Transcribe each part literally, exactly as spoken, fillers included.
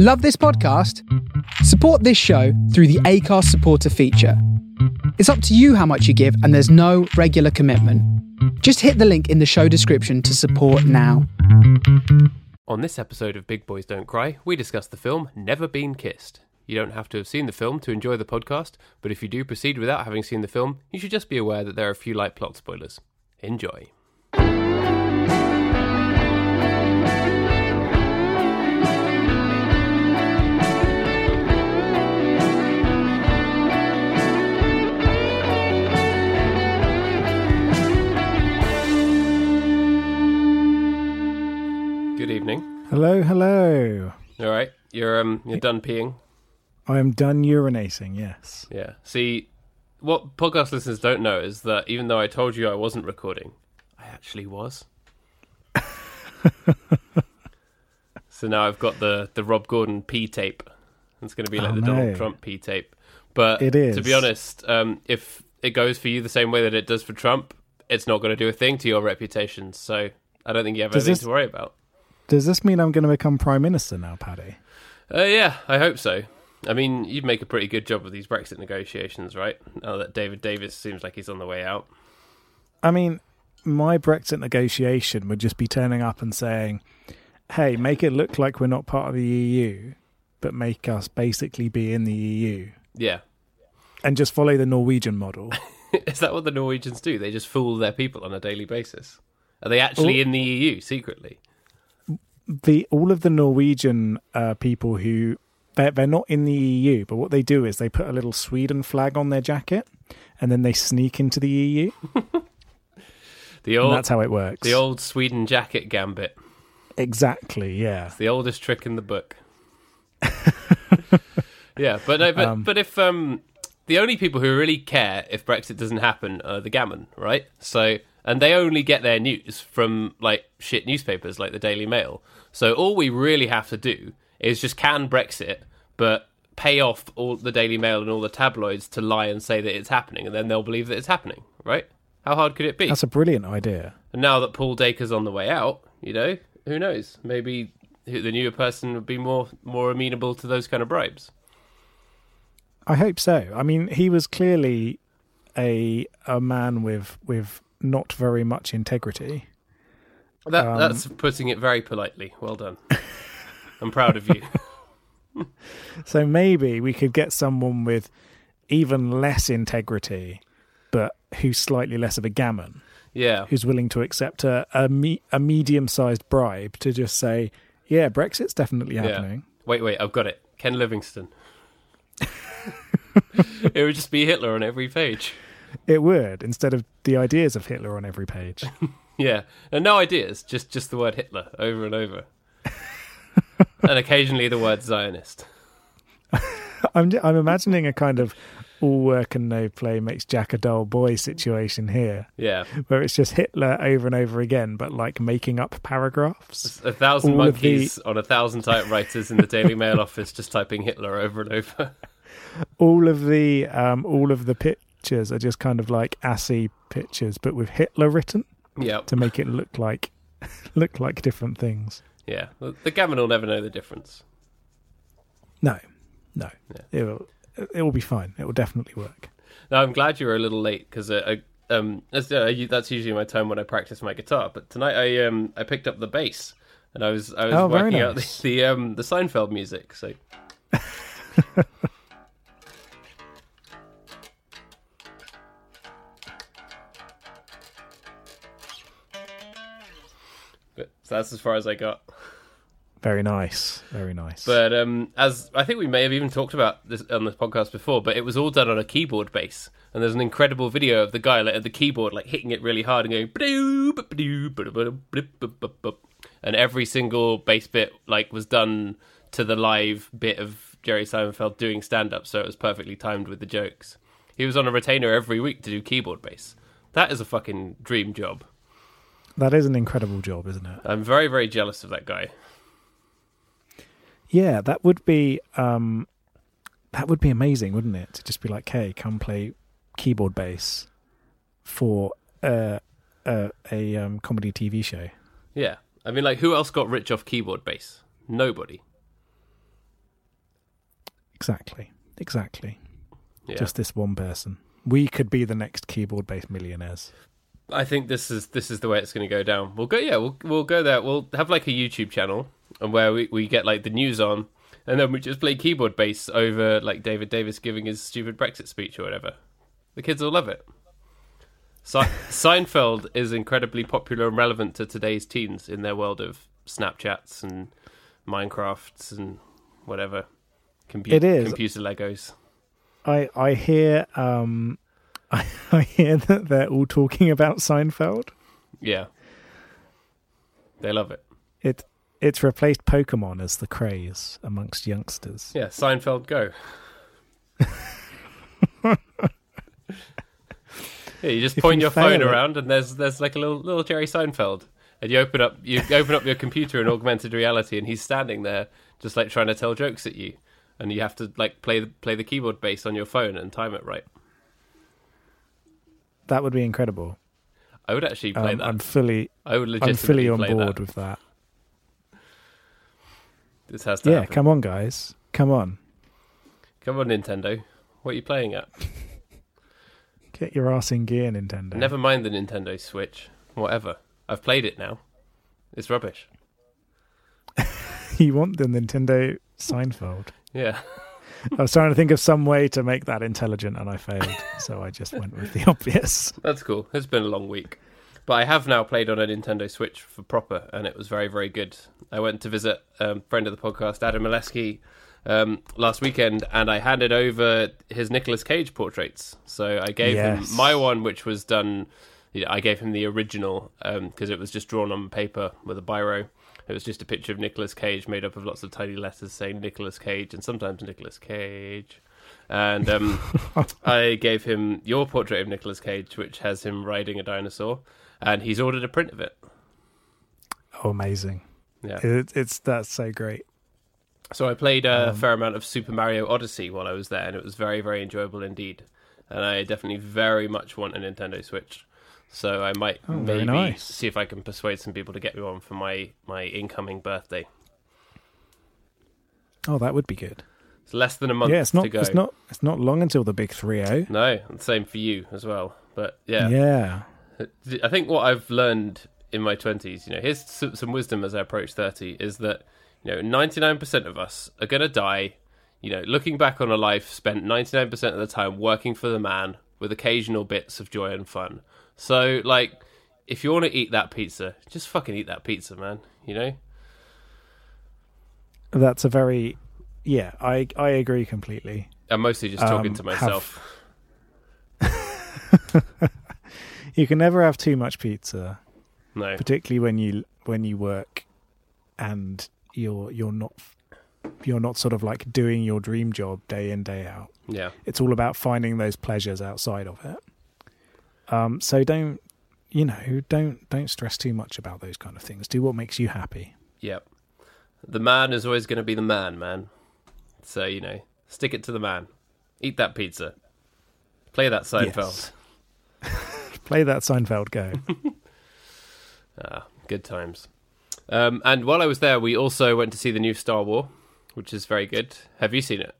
Love this podcast? Support this show through the Acast supporter feature. It's up to you how much you give, and there's no regular commitment. Just hit the link in the show description to support now. On this episode of Big Boys Don't Cry, we discuss the film Never Been Kissed. You don't have to have seen the film to enjoy the podcast, but if you do proceed without having seen the film, you should just be aware that there are a few light plot spoilers. Enjoy. Good evening. Hello, hello. All right, you're um, you're done peeing. I am done urinating. Yes. Yeah. See, what podcast listeners don't know is that even though I told you I wasn't recording, I actually was. So now I've got the the Rob Gordon pee tape. It's going to be like oh, the no. Donald Trump pee tape. But it is. To be honest, um, if it goes for you the same way that it does for Trump, it's not going to do a thing to your reputation. So I don't think you have does anything this- to worry about. Does this mean I'm going to become Prime Minister now, Paddy? Uh, yeah, I hope so. I mean, you'd make a pretty good job of these Brexit negotiations, right? Now that David Davis seems like he's on the way out. I mean, my Brexit negotiation would just be turning up and saying, hey, make it look like we're not part of the E U, but make us basically be in the E U. Yeah. And just follow the Norwegian model. Is that what the Norwegians do? They just fool their people on a daily basis. Are they actually Ooh. in the E U secretly? The all of the Norwegian uh, people who they're, they're not in the E U, but what they do is they put a little Sweden flag on their jacket and then they sneak into the E U. the old, and that's how it works. The old Sweden jacket gambit. Exactly, yeah. It's the oldest trick in the book. yeah, but no, but, um, but if um, the only people who really care if Brexit doesn't happen are the gammon, right? So. And they only get their news from, like, shit newspapers like the Daily Mail. So all we really have to do is just can Brexit, but pay off all the Daily Mail and all the tabloids to lie and say that it's happening, and then they'll believe that it's happening, right? How hard could it be? That's a brilliant idea. And now that Paul Dacre's on the way out, you know, who knows? Maybe the newer person would be more, more amenable to those kind of bribes. I hope so. I mean, he was clearly a a man with... with not very much integrity. That, um, that's putting it very politely. Well done. I'm proud of you. So maybe we could get someone with even less integrity, but who's slightly less of a gammon. Yeah. Who's willing to accept a, a, me, a medium-sized bribe to just say, yeah, Brexit's definitely happening. Yeah. Wait, wait, I've got it. Ken Livingstone. It would just be Hitler on every page. It would, instead of the ideas of Hitler on every page. Yeah, and no ideas, just just the word Hitler over and over. And occasionally the word Zionist. I'm I'm imagining a kind of all work and no play makes Jack a dull boy situation here. Yeah. Where it's just Hitler over and over again, but like making up paragraphs. It's a thousand all monkeys the... on a thousand typewriters in the Daily Mail office just typing Hitler over and over. All of the, um, all of the pit. pictures are just kind of like assy pictures, but with Hitler written, yeah, to make it look like look like different things. Yeah, the gammon will never know the difference. No, no, yeah. it will. It will be fine. It will definitely work. Now, I'm glad you were a little late because I, I, um, that's, uh, that's usually my time when I practice my guitar. But tonight I um I picked up the bass and I was I was oh, working nice. out the, the um the Seinfeld music. So. So that's as far as I got. Very nice. Very nice. But um, as I think we may have even talked about this on this podcast before, but it was all done on a keyboard bass. And there's an incredible video of the guy like, at the keyboard like hitting it really hard and going ba-doo, ba-doo, ba-doo, ba-doo, ba-doo. And every single bass bit like was done to the live bit of Jerry Seinfeld doing stand-up, so it was perfectly timed with the jokes. He was on a retainer every week to do keyboard bass. That is a fucking dream job. That is an incredible job, isn't it? I'm very, very jealous of that guy. Yeah, that would be um, that would be amazing, wouldn't it? To just be like, hey, come play keyboard bass for uh, uh, a um, comedy T V show. Yeah. I mean, like, who else got rich off keyboard bass? Nobody. Exactly. Exactly. Yeah. Just this one person. We could be the next keyboard-based millionaires. I think this is this is the way it's going to go down. We'll go, yeah, we'll we'll go there. We'll have like a YouTube channel and where we, we get like the news on, and then we just play keyboard bass over like David Davis giving his stupid Brexit speech or whatever. The kids will love it. Se- Seinfeld is incredibly popular and relevant to today's teens in their world of Snapchats and Minecrafts and whatever. Compu- it is. Computer Legos. I I hear um I, I hear that they're all talking about Seinfeld. Yeah, they love it. It it's replaced Pokemon as the craze amongst youngsters. Yeah, Seinfeld go. Yeah, you just point you your phone it. around, and there's there's like a little little Jerry Seinfeld, and you open up you open up your computer in augmented reality, and he's standing there just like trying to tell jokes at you, and you have to like play play the keyboard bass on your phone and time it right. That would be incredible. I would actually play um, that. I'm fully, I would legitimately I'm fully on board that. with that. This has to yeah, happen. Yeah, come on, guys. Come on. Come on, Nintendo. What are you playing at? Get your ass in gear, Nintendo. Never mind the Nintendo Switch. Whatever. I've played it now. It's rubbish. You want the Nintendo Seinfeld. Yeah. I was trying to think of some way to make that intelligent, and I failed, so I just went with the obvious. That's cool. It's been a long week. But I have now played on a Nintendo Switch for proper, and it was very, very good. I went to visit a um, friend of the podcast, Adam Oleski, um, last weekend, and I handed over his Nicolas Cage portraits. So I gave yes. him my one, which was done... You know, I gave him the original, because um, it was just drawn on paper with a biro. It was just a picture of Nicolas Cage made up of lots of tiny letters saying Nicolas Cage and sometimes Nicolas Cage. And um, I gave him your portrait of Nicolas Cage, which has him riding a dinosaur, and he's ordered a print of it. Oh, amazing. Yeah. It, it's that's so great. So I played a um, fair amount of Super Mario Odyssey while I was there, and it was very, very enjoyable indeed. And I definitely very much want a Nintendo Switch. So I might oh, maybe nice. see if I can persuade some people to get me one for my, my incoming birthday. Oh, that would be good. It's less than a month yeah, it's not, to go. It's not, it's not long until the big three oh. No, and same for you as well. But yeah. Yeah. I think what I've learned in my twenties, you know, here's some wisdom as I approach thirty, is that, you know, ninety-nine percent of us are going to die, you know, looking back on a life spent ninety-nine percent of the time working for the man with occasional bits of joy and fun. So, like, if you want to eat that pizza, just fucking eat that pizza, man, you know? That's a very... Yeah, I, I agree completely. I'm mostly just talking um, to myself. Have... You can never have too much pizza. No. Particularly when you when you work and you're you're not you're not sort of like doing your dream job day in, day out. Yeah. It's all about finding those pleasures outside of it. Um, so don't, you know, don't don't stress too much about those kind of things. Do what makes you happy. Yep. The man is always going to be the man, man. So, you know, stick it to the man. Eat that pizza. Play that Seinfeld. Yes. Play that Seinfeld, go. Ah, good times. Um, and while I was there, we also went to see the new Star Wars, which is very good. Have you seen it?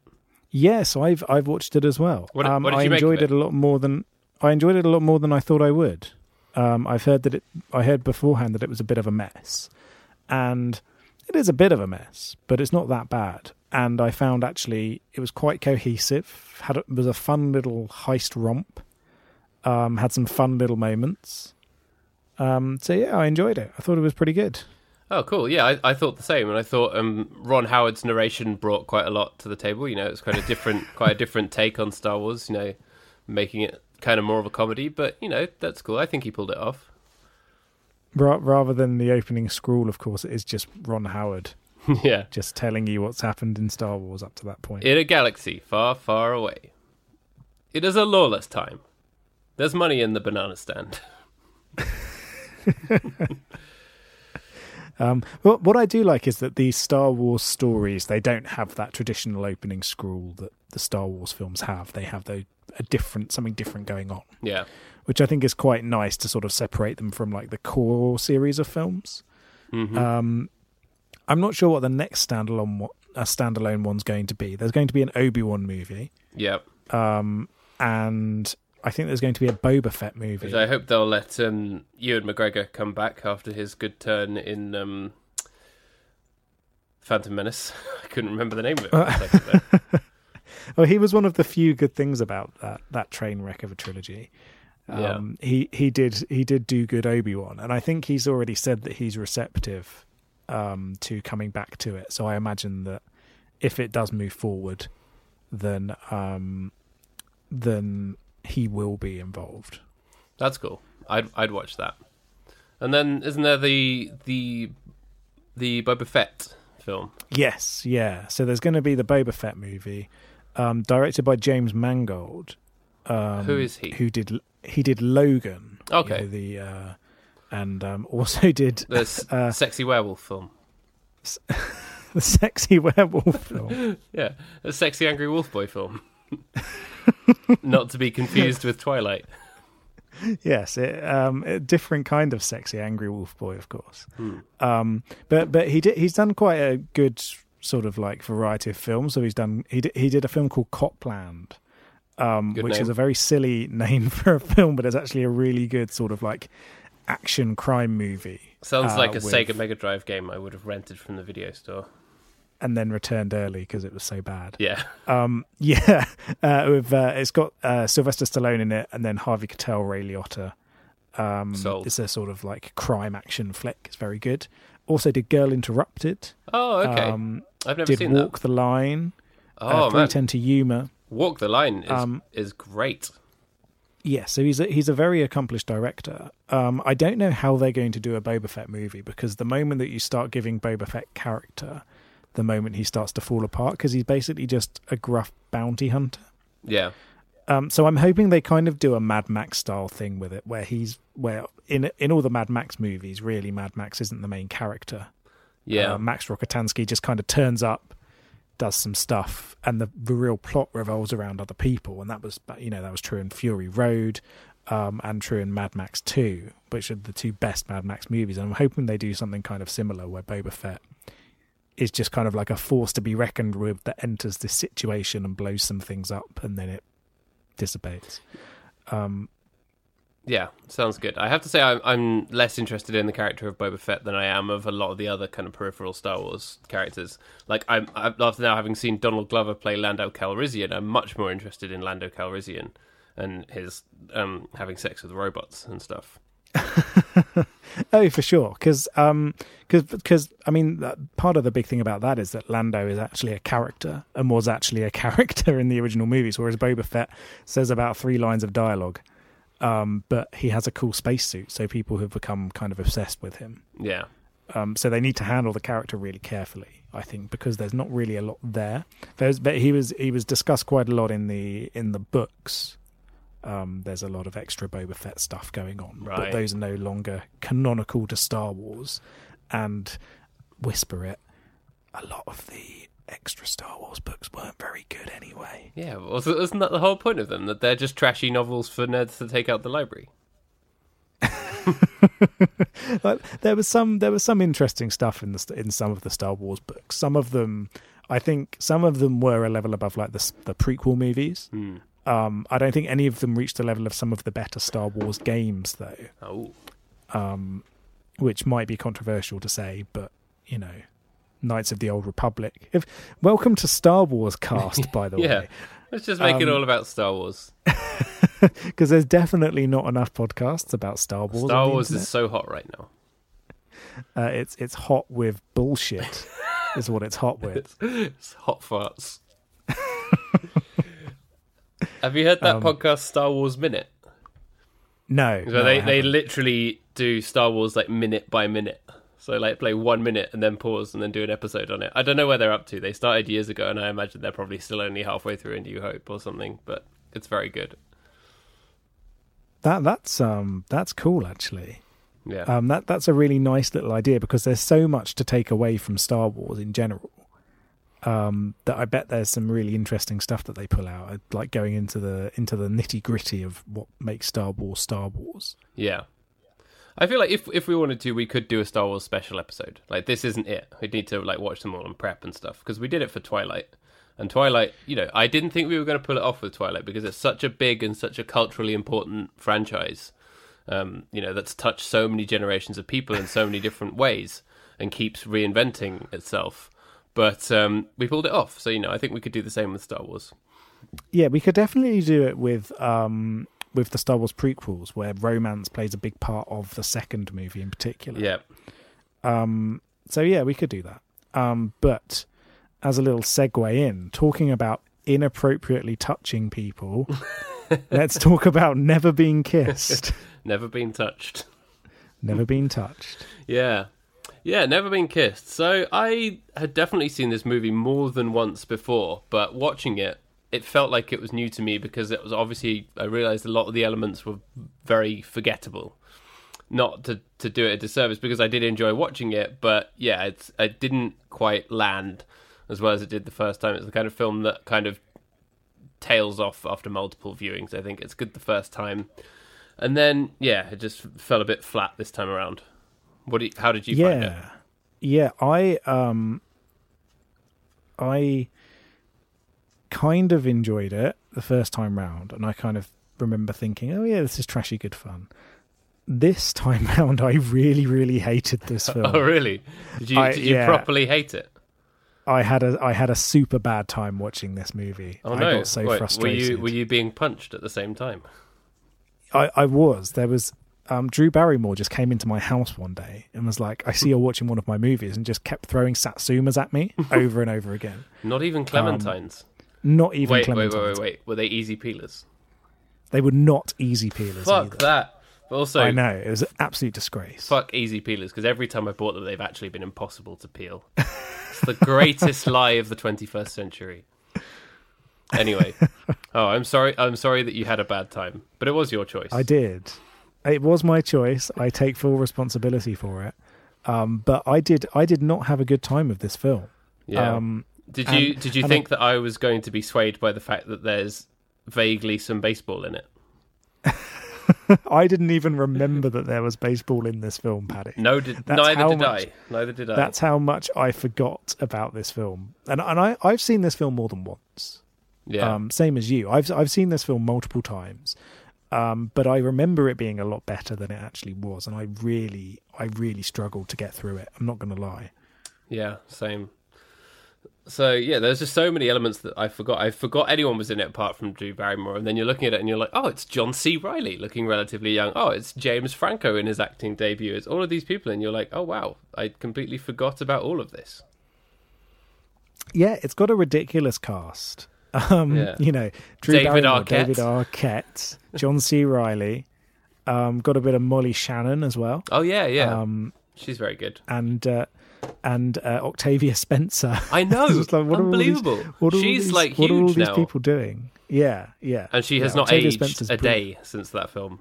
Yes, I've I've watched it as well. What, um, what did you I make enjoyed of it? it a lot more than... I enjoyed it a lot more than I thought I would. Um, I've heard that it, I heard beforehand that it was a bit of a mess, and it is a bit of a mess, but it's not that bad. And I found actually it was quite cohesive. Had a, it was a fun little heist romp. Um, had some fun little moments. Um, so yeah, I enjoyed it. I thought it was pretty good. Oh, cool. Yeah, I, I thought the same, and I thought um, Ron Howard's narration brought quite a lot to the table. You know, it's quite a different, quite a different take on Star Wars. You know, making it kind of more of a comedy, but, you know, that's cool. I think he pulled it off. Rather than the opening scroll, of course, it is just Ron Howard. Yeah. Just telling you what's happened in Star Wars up to that point. In a galaxy far, far away. It is a lawless time. There's money in the banana stand. um, well, what I do like is that these Star Wars stories, they don't have that traditional opening scroll that the Star Wars films have. They have those... a different something different going on, yeah, which I think is quite nice to sort of separate them from like the core series of films. Mm-hmm. um I'm not sure what the next standalone a standalone one's going to be. There's going to be an Obi-Wan movie. Yep. Um, and I think there's going to be a Boba Fett movie. Which I hope they'll let um, Ewan McGregor come back after his good turn in um, Phantom Menace. I couldn't remember the name of it. Uh, well, he was one of the few good things about that, that train wreck of a trilogy. Um, yeah. He he did he did do good Obi-Wan, and I think he's already said that he's receptive um, to coming back to it. So I imagine that if it does move forward, then um, then he will be involved. That's cool. I'd I'd watch that. And then isn't there the the the Boba Fett film? Yes, yeah. So there's going to be the Boba Fett movie, um, directed by James Mangold. Um, Who is he? Who did he did Logan? Okay. You know, the uh, and um, also did the s- uh, sexy werewolf film. S- the sexy werewolf film. Yeah, the sexy angry wolf boy film. Not to be confused with Twilight. Yes, it, um, a different kind of sexy angry wolf boy, of course. Hmm. Um, but but he did he's done quite a good sort of like variety of films. So he's done he did, he did a film called Copland. Um, which name. Is a very silly name for a film, but it's actually a really good sort of like action crime movie. Sounds uh, like a with... Sega Mega Drive game I would have rented from the video store. And then returned early because it was so bad. Yeah. Um, yeah. Uh, with, uh, it's got uh, Sylvester Stallone in it and then Harvey Keitel, Ray Liotta. Um, Sold. It's a sort of like crime action flick. It's very good. Also did Girl Interrupted. Oh, okay. Um, I've never seen that. Did Walk the Line. Oh, man. three ten to Yuma. Walk the Line is um, is great. Yeah, so he's a, he's a very accomplished director. Um, I don't know how they're going to do a Boba Fett movie, because the moment that you start giving Boba Fett character, the moment he starts to fall apart, because he's basically just a gruff bounty hunter. Yeah. Um, so I'm hoping they kind of do a Mad Max style thing with it, where he's where in in all the Mad Max movies, really Mad Max isn't the main character. Yeah. Uh, Max Rokitansky just kind of turns up, does some stuff, and the, the real plot revolves around other people, and that was you know that was true in Fury Road, um, and true in Mad Max two, which are the two best Mad Max movies. And I'm hoping they do something kind of similar, where Boba Fett is just kind of like a force to be reckoned with that enters this situation and blows some things up, and then it dissipates. Um, yeah, sounds good. I have to say I'm, I'm less interested in the character of Boba Fett than I am of a lot of the other kind of peripheral Star Wars characters. Like, I'm, I'm after now having seen Donald Glover play Lando Calrissian, I'm much more interested in Lando Calrissian and his um, having sex with robots and stuff. Oh, for sure. Because, um, I mean, part of the big thing about that is that Lando is actually a character and was actually a character in the original movies, whereas Boba Fett says about three lines of dialogue. Um, but he has a cool spacesuit, so people have become kind of obsessed with him. Yeah. Um, so they need to handle the character really carefully, I think, because there's not really a lot there. There's, but he was he was discussed quite a lot in the in the books. Um, there's a lot of extra Boba Fett stuff going on, right. But those are no longer canonical to Star Wars. And whisper it, a lot of the extra Star Wars books weren't very good anyway. Yeah, well, isn't that the whole point of them? That they're just trashy novels for nerds to take out the library? There was some there was some interesting stuff in the in some of the Star Wars books. Some of them, I think, some of them were a level above like the, the prequel movies. Mm. Um, I don't think any of them reached the level of some of the better Star Wars games, though. Oh. Um, which might be controversial to say, but, you know... Knights of the Old Republic. If welcome to Star Wars cast, by the yeah. way. Let's just make um, it all about Star Wars. Because there's definitely not enough podcasts about Star Wars. Star Wars is so hot right now. Uh, it's it's hot with bullshit, is what it's hot with. It's, it's hot farts. Have you heard that um, podcast, Star Wars Minute? No. So no they, they literally do Star Wars like minute by minute. So, like, play one minute and then pause and then do an episode on it. I don't know where they're up to. They started years ago, and I imagine they're probably still only halfway through A New Hope or something, but it's very good. That That's um that's cool, actually. Yeah. Um, that That's a really nice little idea, because there's so much to take away from Star Wars in general um, that I bet there's some really interesting stuff that they pull out, like going into the into the nitty-gritty of what makes Star Wars Star Wars. Yeah. I feel like if if we wanted to, we could do a Star Wars special episode. Like, this isn't it. We'd need to, like, watch them all and prep and stuff, because we did it for Twilight. And Twilight, you know, I didn't think we were going to pull it off with Twilight, because it's such a big and such a culturally important franchise, um, you know, that's touched so many generations of people in so many different ways and keeps reinventing itself. But um, we pulled it off. So, you know, I think we could do the same with Star Wars. Yeah, we could definitely do it with... Um... with the Star Wars prequels, where romance plays a big part of the second movie in particular. Yeah. Um, so, yeah, we could do that. Um, but as a little segue in, talking about inappropriately touching people, let's talk about Never Been Kissed. Never Been Touched. Never Been Touched. Yeah. Yeah, Never Been Kissed. So I had definitely seen this movie more than once before, but watching it, it felt like it was new to me, because it was obviously, I realised a lot of the elements were very forgettable. Not to, to do it a disservice, because I did enjoy watching it, but yeah, it's, it didn't quite land as well as it did the first time. It's the kind of film that kind of tails off after multiple viewings. I think it's good the first time. And then, yeah, it just fell a bit flat this time around. What? Do you, how did you yeah. find it? Yeah, I... Um, I... kind of enjoyed it the first time round, and I kind of remember thinking, oh yeah, this is trashy good fun. This time round, I really really hated this film. Oh really? Did you, I, did you yeah, properly hate it? I had a I had a super bad time watching this movie. Oh, I no. got so Wait, frustrated. Were you, were you being punched at the same time? I, I was. There was um, Drew Barrymore just came into my house one day and was like, I see you're watching one of my movies, and just kept throwing satsumas at me over and over again. Not even Clementines. Um, Not even wait, Clementines. Wait, wait, wait, wait. Were they easy peelers? They were not easy peelers. Fuck either. that. But also, I know, it was an absolute disgrace. Fuck easy peelers, because every time I bought them, they've actually been impossible to peel. It's the greatest lie of the twenty-first century. Anyway, oh, I'm sorry. I'm sorry that you had a bad time, but it was your choice. I did. It was my choice. I take full responsibility for it. Um, but I did. I did not have a good time with this film. Yeah. Um, Did you and, did you think I, that I was going to be swayed by the fact that there's vaguely some baseball in it? I didn't even remember that there was baseball in this film, Paddy. No, did, neither did much, I. Neither did I. That's how much I forgot about this film, and and I I've seen this film more than once. Yeah, um, same as you. I've I've seen this film multiple times, um, but I remember it being a lot better than it actually was, and I really I really struggled to get through it. I'm not going to lie. Yeah, same. So, yeah, there's just so many elements that I forgot. I forgot anyone was in it apart from Drew Barrymore. And then you're looking at it and you're like, oh, it's John C. Reilly looking relatively young. Oh, it's James Franco in his acting debut. It's all of these people. And you're like, oh, wow, I completely forgot about all of this. Yeah, it's got a ridiculous cast. Um, yeah. You know, Drew David Barrymore, Arquette. David Arquette, John C. Reilly. Um, got a bit of Molly Shannon as well. Oh, yeah, yeah. Um, She's very good. And... Uh, and uh, Octavia Spencer. I know. Like, what unbelievable. These, what She's these, like huge now. What are all these now. people doing? Yeah, yeah. And she has yeah, not Octavia aged Spencer's a brilliant. day since that film.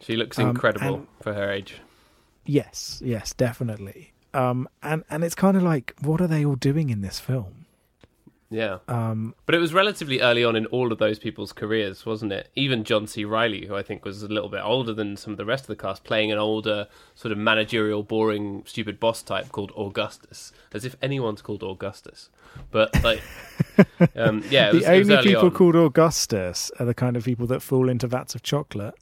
She looks incredible um, and, for her age. Yes, yes, definitely. Um, and, and it's kind of like, what are they all doing in this film? Yeah. Um, but it was relatively early on in all of those people's careers, wasn't it? Even John C. Reilly, who I think was a little bit older than some of the rest of the cast, playing an older, sort of managerial, boring, stupid boss type called Augustus. As if anyone's called Augustus. But, like, um, yeah, it was, the it was only people on. called Augustus are the kind of people that fall into vats of chocolate.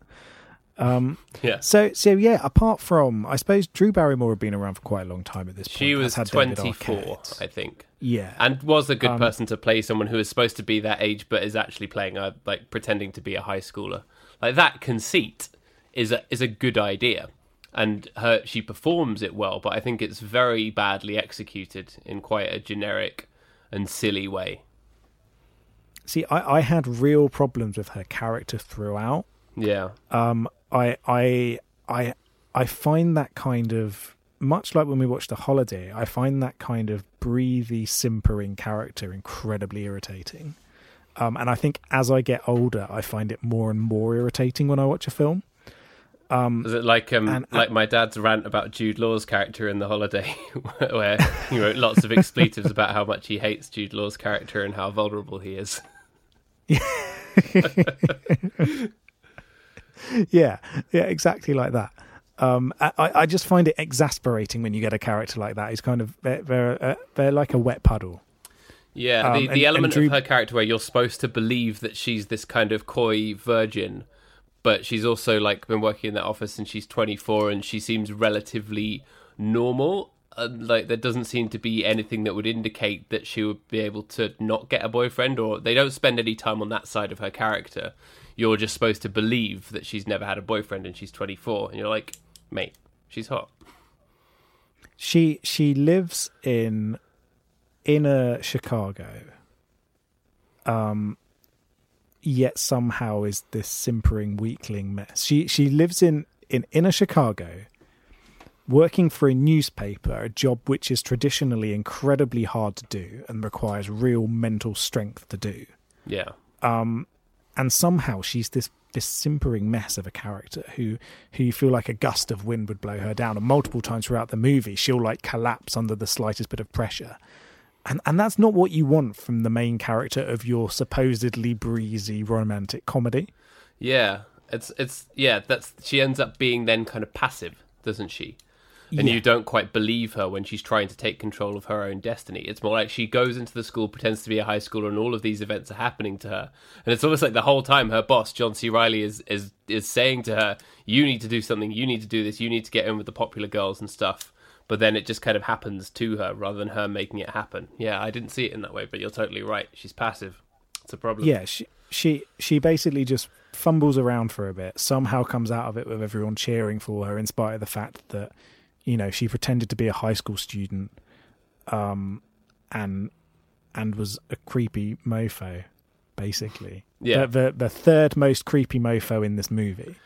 Um, yeah. So, so yeah, apart from, I suppose Drew Barrymore had been around for quite a long time at this point. She was twenty-four, I think. Yeah. And was a good um, person to play someone who is supposed to be that age, but is actually playing, a, like, pretending to be a high schooler. Like, that conceit is a, is a good idea. And her she performs it well, but I think it's very badly executed in quite a generic and silly way. See, I, I had real problems with her character throughout. Yeah. Um, I I I I find that kind of, much like when we watch The Holiday, I find that kind of breathy, simpering character incredibly irritating. Um, and I think as I get older, I find it more and more irritating when I watch a film. Um, Is it like um, and, and, like my dad's rant about Jude Law's character in The Holiday, where he wrote lots of expletives about how much he hates Jude Law's character and how vulnerable he is? Yeah, yeah, exactly like that. Um, I, I just find it exasperating when you get a character like that. It's kind of, they're, they're, they're like a wet puddle. Yeah, um, the, the and, element and Drew... of her character where you're supposed to believe that she's this kind of coy virgin, but she's also like been working in that office and she's twenty-four and she seems relatively normal. Uh, like there doesn't seem to be anything that would indicate that she would be able to not get a boyfriend, or they don't spend any time on that side of her character. You're just supposed to believe that she's never had a boyfriend and she's twenty-four, and you're like, mate, she's hot. She she lives in inner Chicago, um, yet somehow is this simpering weakling mess. She she lives in, in inner Chicago, working for a newspaper, a job which is traditionally incredibly hard to do and requires real mental strength to do. Yeah. Um, and somehow she's this this simpering mess of a character who who you feel like a gust of wind would blow her down. And multiple times throughout the movie, she'll like collapse under the slightest bit of pressure. And and that's not what you want from the main character of your supposedly breezy romantic comedy. Yeah. It's it's yeah, that's she ends up being then kind of passive, doesn't she? And yeah. You don't quite believe her when she's trying to take control of her own destiny. It's more like she goes into the school, pretends to be a high schooler, and all of these events are happening to her. And it's almost like the whole time her boss, John C. Reilly, is is is saying to her, you need to do something, you need to do this, you need to get in with the popular girls and stuff. But then it just kind of happens to her rather than her making it happen. Yeah, I didn't see it in that way, but you're totally right. She's passive. It's a problem. Yeah, she she, she basically just fumbles around for a bit, somehow comes out of it with everyone cheering for her in spite of the fact that, you know, she pretended to be a high school student, um, and and was a creepy mofo, basically. Yeah, the, the the third most creepy mofo in this movie.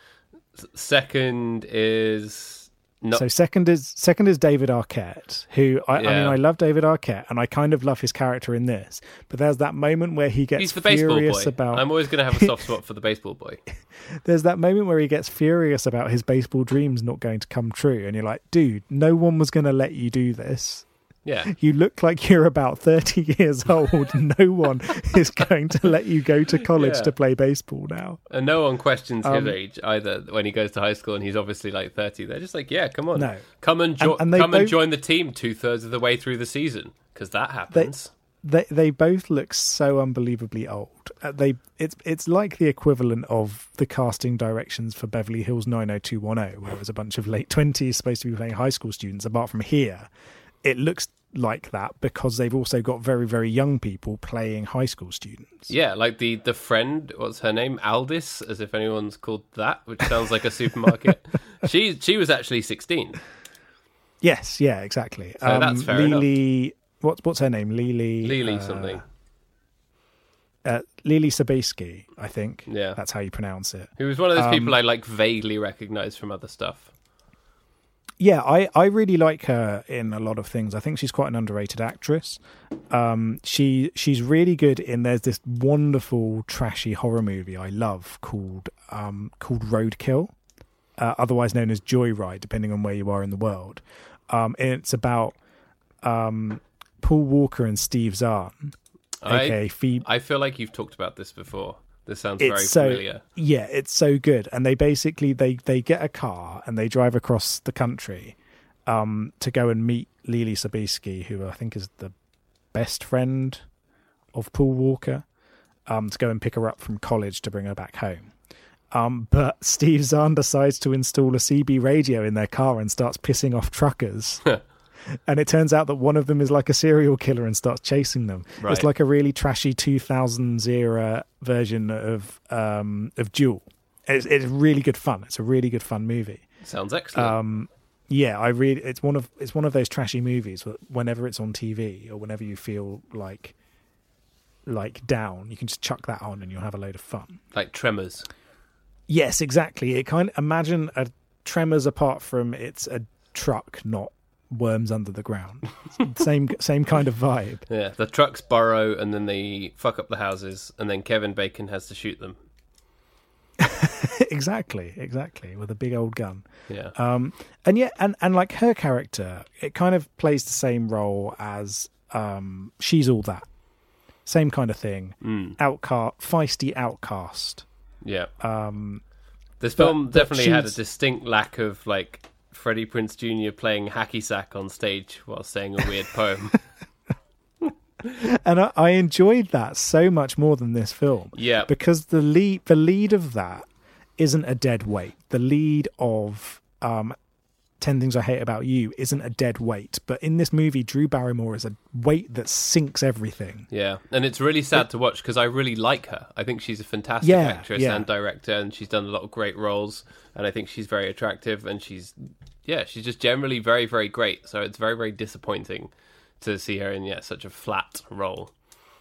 Second is not... so second is second is David Arquette, who I, yeah. I mean, I love David Arquette, and I kind of love his character in this. But there's that moment where he gets He's the furious baseball boy. about. I'm always going to have a soft spot for the baseball boy. There's that moment where he gets furious about his baseball dreams not going to come true. And you're like, dude, no one was going to let you do this. Yeah. You look like you're about thirty years old. No one is going to let you go to college yeah. to play baseball now. And no one questions um, his age either when he goes to high school and he's obviously like thirty. They're just like, yeah, come on. No. Come and, jo- and, and come both... and join the team two-thirds of the way through the season, because that happens. They... They they both look so unbelievably old. Uh, they it's it's like the equivalent of the casting directions for Beverly Hills nine oh two one oh, where it was a bunch of late twenties supposed to be playing high school students. Apart from here, it looks like that because they've also got very very young people playing high school students. Yeah, like the the friend, what's her name, Aldis, as if anyone's called that, which sounds like a supermarket. she she was actually sixteen. Yes, yeah, exactly. So um, that's fair Lily, enough. What's what's her name? Lily. Lily uh, something. Uh, Lily Sobieski, I think. Yeah, that's how you pronounce it. Who was one of those um, people I like vaguely recognise from other stuff. Yeah, I, I really like her in a lot of things. I think she's quite an underrated actress. Um, she she's really good in. There's this wonderful trashy horror movie I love called um called Roadkill, uh, otherwise known as Joyride, depending on where you are in the world. Um, and it's about um. Paul Walker and Steve Zahn, aka Phoebe. I feel like you've talked about this before. This sounds it's very so, familiar. Yeah, it's so good. And they basically they they get a car and they drive across the country um, to go and meet Lily Sobieski, who I think is the best friend of Paul Walker, um, to go and pick her up from college to bring her back home. Um, but Steve Zahn decides to install a C B radio in their car and starts pissing off truckers. And it turns out that one of them is like a serial killer and starts chasing them. Right. It's like a really trashy two thousands era version of um, of Duel. It's, it's really good fun. It's a really good fun movie. Sounds excellent. Um, yeah, I really. It's one of it's one of those trashy movies. Whenever it's on T V or whenever you feel like like down, you can just chuck that on and you'll have a load of fun. Like Tremors. Yes, exactly. It kind of, imagine a Tremors apart from it's a truck, not worms under the ground. same same kind of vibe. Yeah, the trucks burrow and then they fuck up the houses and then Kevin Bacon has to shoot them. exactly exactly with a big old gun. Yeah. um and yeah and and like her character, it kind of plays the same role as um She's All That, same kind of thing. Mm. outcast feisty outcast yeah um This but, film definitely had a distinct lack of, like, Freddie Prinze Junior playing hacky sack on stage while saying a weird poem. And I, I enjoyed that so much more than this film. Yeah. Because the lead, the lead of that isn't a dead weight. The lead of um, ten Things I Hate About You isn't a dead weight. But in this movie, Drew Barrymore is a weight that sinks everything. Yeah. And it's really sad it, to watch because I really like her. I think she's a fantastic yeah, actress yeah. and director, and she's done a lot of great roles. And I think she's very attractive. And she's, yeah, she's just generally very, very great. So it's very, very disappointing to see her in yeah such a flat role,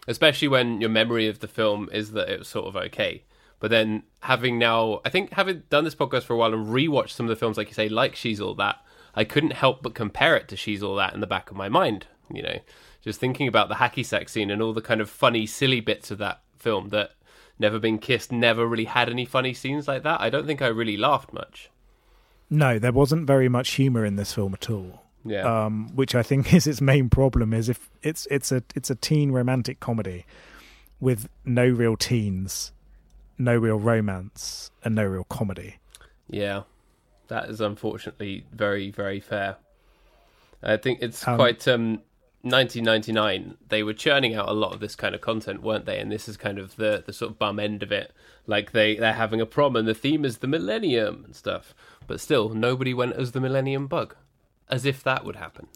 especially when your memory of the film is that it was sort of okay. But then having now, I think having done this podcast for a while and rewatched some of the films, like you say, like She's All That, I couldn't help but compare it to She's All That in the back of my mind. You know, just thinking about the hacky sack scene and all the kind of funny, silly bits of that film that Never Been Kissed never really had any funny scenes like that. I don't think I really laughed much. No, there wasn't very much humor in this film at all. Yeah, um, which I think is its main problem. Is if it's it's a it's a teen romantic comedy with no real teens, no real romance, and no real comedy. Yeah, that is unfortunately very, very fair. I think it's um, quite um, nineteen ninety-nine. They were churning out a lot of this kind of content, weren't they? And this is kind of the the sort of bum end of it. Like they they're having a prom, and the theme is the millennium and stuff. But still, nobody went as the millennium bug. As if that would happen.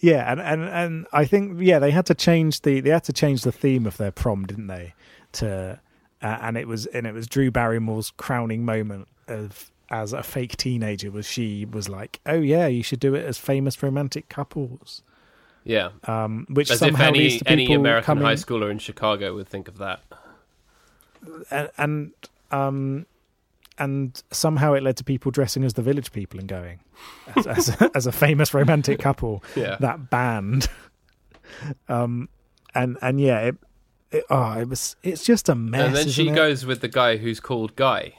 Yeah, and, and and I think yeah they had to change the they had to change the theme of their prom, didn't they? To uh, and it was and it was Drew Barrymore's crowning moment of as a fake teenager was she was like, oh yeah, you should do it as famous romantic couples. Yeah, um, which as somehow if any, leads to people any American coming... high schooler in Chicago would think of that. And, and um. And somehow it led to people dressing as the Village People and going as, as, a, as a famous romantic couple. Yeah. That band, um, and and yeah, it, it, oh, it was it's just a mess. And then she it? goes with the guy who's called Guy,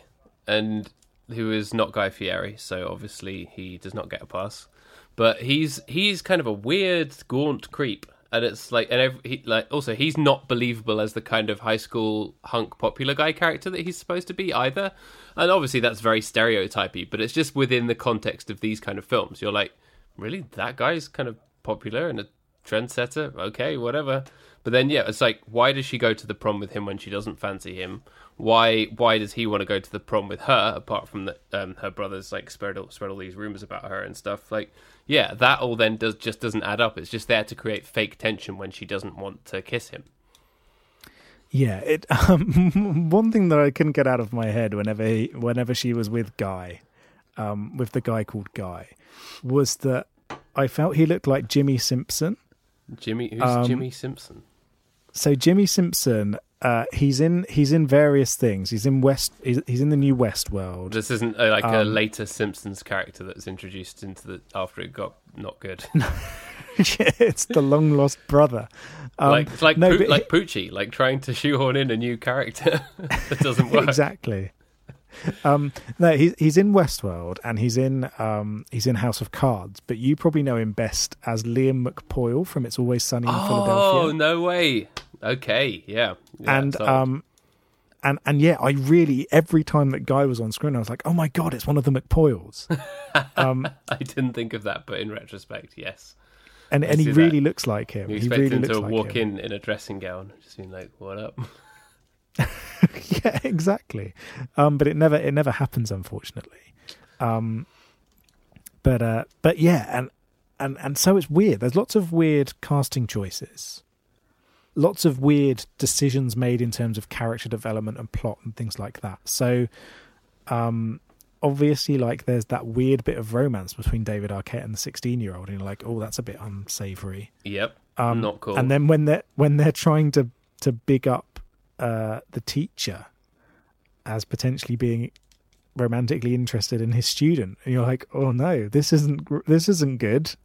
and who is not Guy Fieri, so obviously he does not get a pass. But he's he's kind of a weird, gaunt creep, and it's like and every, he, like also he's not believable as the kind of high school hunk popular guy character that he's supposed to be either. And obviously that's very stereotypy, but it's just within the context of these kind of films. You're like, really? That guy's kind of popular and a trendsetter? Okay, whatever. But then, yeah, it's like, why does she go to the prom with him when she doesn't fancy him? Why Why does he want to go to the prom with her, apart from that um, her brother's, like, spread all, spread all these rumors about her and stuff? Like, yeah, that all then does just doesn't add up. It's just there to create fake tension when she doesn't want to kiss him. Yeah, it. Um, one thing that I couldn't get out of my head whenever he, whenever she was with Guy, um, with the guy called Guy, was that I felt he looked like Jimmy Simpson. Jimmy, who's um, Jimmy Simpson? So Jimmy Simpson, uh, he's in he's in various things. He's in West. He's, he's in the new Westworld. This isn't a, like um, a later Simpsons character that was introduced into the after it got not good. Yeah, it's the long lost brother. Um, like it's like, no, po- like Poochie, like trying to shoehorn in a new character that doesn't work. Exactly. Um, no, he's he's in Westworld and he's in um, he's in House of Cards, but you probably know him best as Liam McPoyle from It's Always Sunny in oh, Philadelphia. Oh no way! Okay, yeah, yeah and um, and and yeah, I really every time that Guy was on screen, I was like, oh my god, it's one of the McPoyles. um, I didn't think of that, but in retrospect, yes. And, and he really that. looks like him. You expect really him to walk like in in a dressing gown, just being like, "What up?" Yeah, exactly. Um, but it never it never happens, unfortunately. Um, but uh, but yeah, and and and so it's weird. There's lots of weird casting choices, lots of weird decisions made in terms of character development and plot and things like that. So, um. Obviously, like, there's that weird bit of romance between David Arquette and the sixteen-year-old, and you're like, oh, that's a bit unsavory. Yep, um, not cool. And then when they're, when they're trying to, to big up uh, the teacher as potentially being romantically interested in his student, and you're like, oh, no, this isn't this isn't good.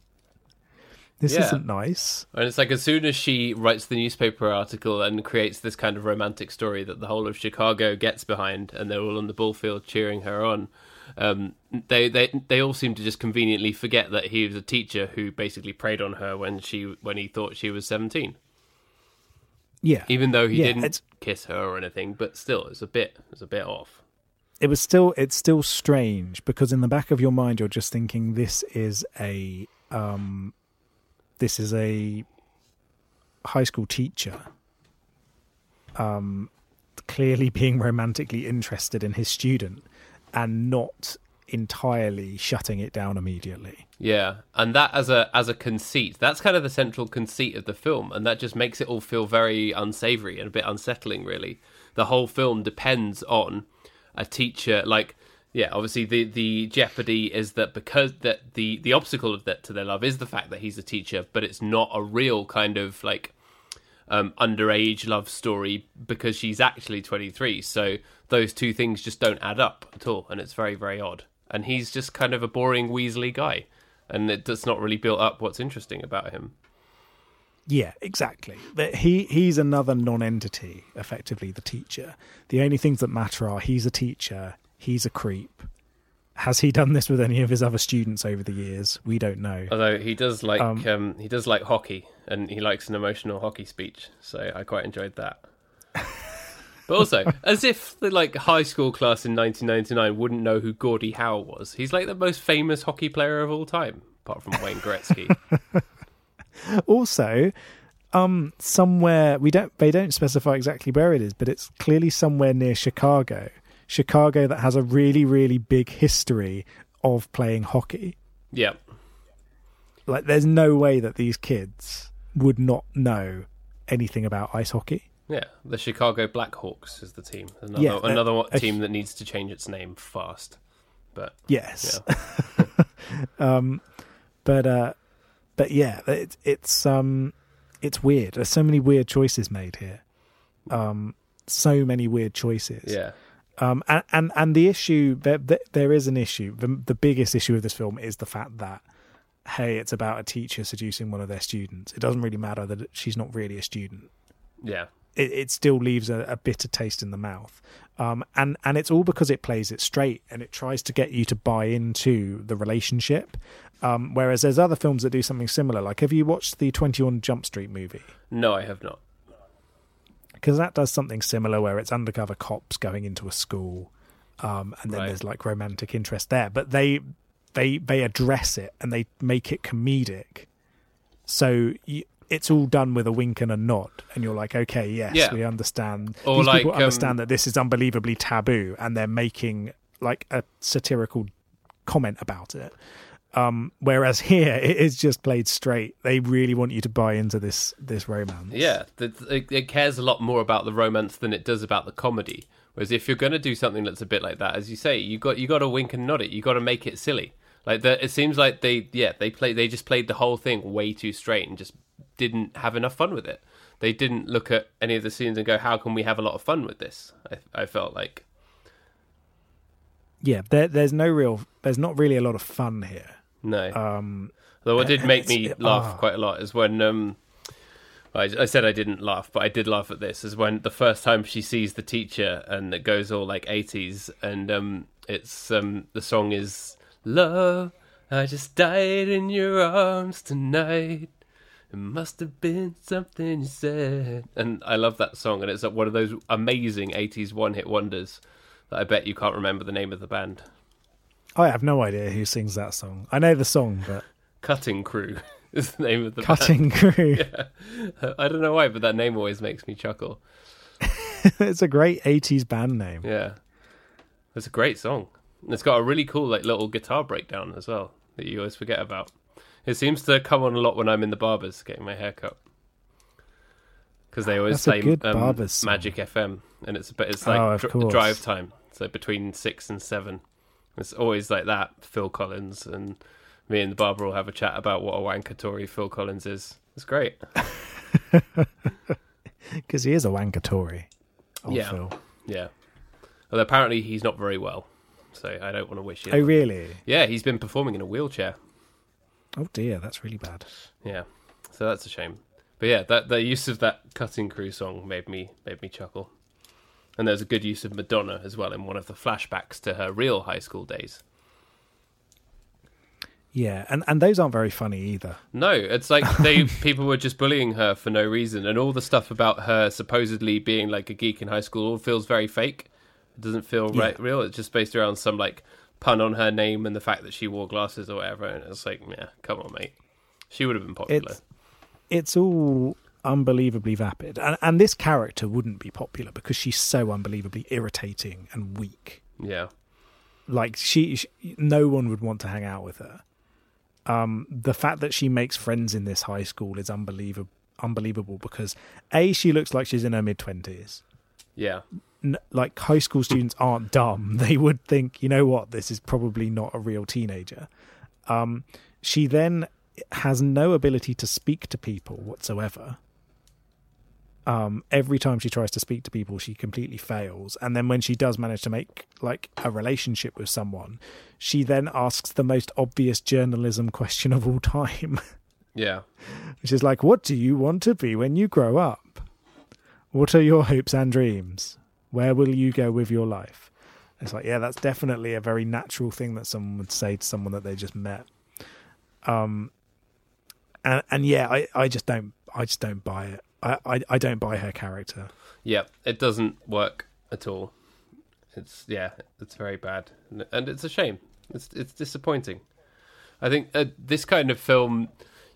This yeah. isn't nice. And it's like as soon as she writes the newspaper article and creates this kind of romantic story that the whole of Chicago gets behind and they're all on the ball field cheering her on, um, they, they they all seem to just conveniently forget that he was a teacher who basically preyed on her when she when he thought she was seventeen. Yeah. Even though he yeah, didn't kiss her or anything, but still, it's a bit, it's a bit off. It was still, it's still strange because in the back of your mind, you're just thinking this is a, um, this is a high school teacher, um, clearly being romantically interested in his student and not entirely shutting it down immediately. Yeah, and that as a as a conceit, that's kind of the central conceit of the film, and that just makes it all feel very unsavory and a bit unsettling, really. The whole film depends on a teacher, like, yeah, obviously the, the jeopardy is that because that the, the obstacle of that to their love is the fact that he's a teacher, but it's not a real kind of, like, um, underage love story because she's actually twenty-three, so those two things just don't add up at all, and it's very, very odd. And he's just kind of a boring, Weasley guy. And it does not really build up what's interesting about him. Yeah, exactly. He He's another non-entity, effectively, the teacher. The only things that matter are he's a teacher, he's a creep. Has he done this with any of his other students over the years? We don't know. Although he does like um, um, he does like hockey, and he likes an emotional hockey speech. So I quite enjoyed that. But also, as if the like high school class in nineteen ninety-nine wouldn't know who Gordie Howe was. He's like the most famous hockey player of all time, apart from Wayne Gretzky. Also, um, somewhere we don't they don't specify exactly where it is, but it's clearly somewhere near Chicago. Chicago that has a really, really big history of playing hockey. Yeah. Like, there's no way that these kids would not know anything about ice hockey. Yeah, the Chicago Blackhawks is the team. Another yeah, another uh, team that needs to change its name fast. But yes, yeah. um, but uh, but yeah, it, it's um, it's weird. There's so many weird choices made here. Um, so many weird choices. Yeah. Um, and and, and the issue there, there there is an issue. The, the biggest issue of this film is the fact that, hey, it's about a teacher seducing one of their students. It doesn't really matter that she's not really a student. Yeah. It, it still leaves a, a bitter taste in the mouth. Um, and, and it's all because it plays it straight and it tries to get you to buy into the relationship. Um, whereas there's other films that do something similar. Like, have you watched the twenty-one Jump Street movie? No, I have not. Because that does something similar where it's undercover cops going into a school. Um, and then right. there's like romantic interest there. But they, they, they address it and they make it comedic. So you, it's all done with a wink and a nod, and you're like, okay, yes, yeah. we understand. Or These like, people understand um, that this is unbelievably taboo, and they're making like a satirical comment about it. Um, whereas here, it is just played straight. They really want you to buy into this this romance. Yeah, it, it cares a lot more about the romance than it does about the comedy. Whereas if you're going to do something that's a bit like that, as you say, you got you got to wink and nod it. You got to make it silly. Like the, it seems like they yeah they play they just played the whole thing way too straight and just didn't have enough fun with it. They didn't look at any of the scenes and go, how can we have a lot of fun with this? I, I felt like yeah there, there's no real there's not really a lot of fun here. No. Um though what did make me laugh oh. quite a lot is when um I, I said I didn't laugh, but I did laugh at this, is when the first time she sees the teacher and it goes all like eighties, and um it's um the song is Love, I Just Died in Your Arms Tonight. It must have been something you said. And I love that song, and it's one of those amazing eighties one-hit wonders that I bet you can't remember the name of the band. I have no idea who sings that song. I know the song, but... Cutting Crew is the name of the Cutting band. Cutting Crew. Yeah. I don't know why, but that name always makes me chuckle. It's a great eighties band name. Yeah. It's a great song. It's got a really cool like little guitar breakdown as well that you always forget about. It seems to come on a lot when I'm in the barbers getting my hair cut, because they always That's say um, Magic F M, and it's but it's like oh, dr- drive time, so between six and seven. It's always like that. Phil Collins and me and the barber will have a chat about what a wankatory Phil Collins is. It's great because he is a wankatory. Oh, yeah, Phil. yeah. Although apparently he's not very well, so I don't want to wish him. Oh, really? Yeah, he's been performing in a wheelchair. Oh dear, that's really bad. Yeah, so that's a shame. But yeah, that the use of that Cutting Crew song made me made me chuckle. And there's a good use of Madonna as well in one of the flashbacks to her real high school days. Yeah, and, and those aren't very funny either. No, it's like they people were just bullying her for no reason, and all the stuff about her supposedly being like a geek in high school all feels very fake. It doesn't feel yeah. right, real. It's just based around some like pun on her name and the fact that she wore glasses or whatever, and it's like, yeah, come on, mate. She would have been popular. It's, it's all unbelievably vapid, and and this character wouldn't be popular because she's so unbelievably irritating and weak. Yeah, like she, she no one would want to hang out with her. Um, the fact that she makes friends in this high school is unbelievable, unbelievable because A, she looks like she's in her mid-twenties. Yeah. N- like, high school students aren't dumb. They would think, you know what, this is probably not a real teenager. Um, she then has no ability to speak to people whatsoever. Um, every time she tries to speak to people, she completely fails. And then when she does manage to make like a relationship with someone, she then asks the most obvious journalism question of all time. Yeah. Which is like, what do you want to be when you grow up? What are your hopes and dreams? Where will you go with your life? It's like, yeah, that's definitely a very natural thing that someone would say to someone that they just met. Um, and, and yeah, I, I just don't, I just don't buy it. I, I don't buy her character. Yeah, it doesn't work at all. It's yeah, it's very bad, and it's a shame. It's it's disappointing. I think uh, this kind of film,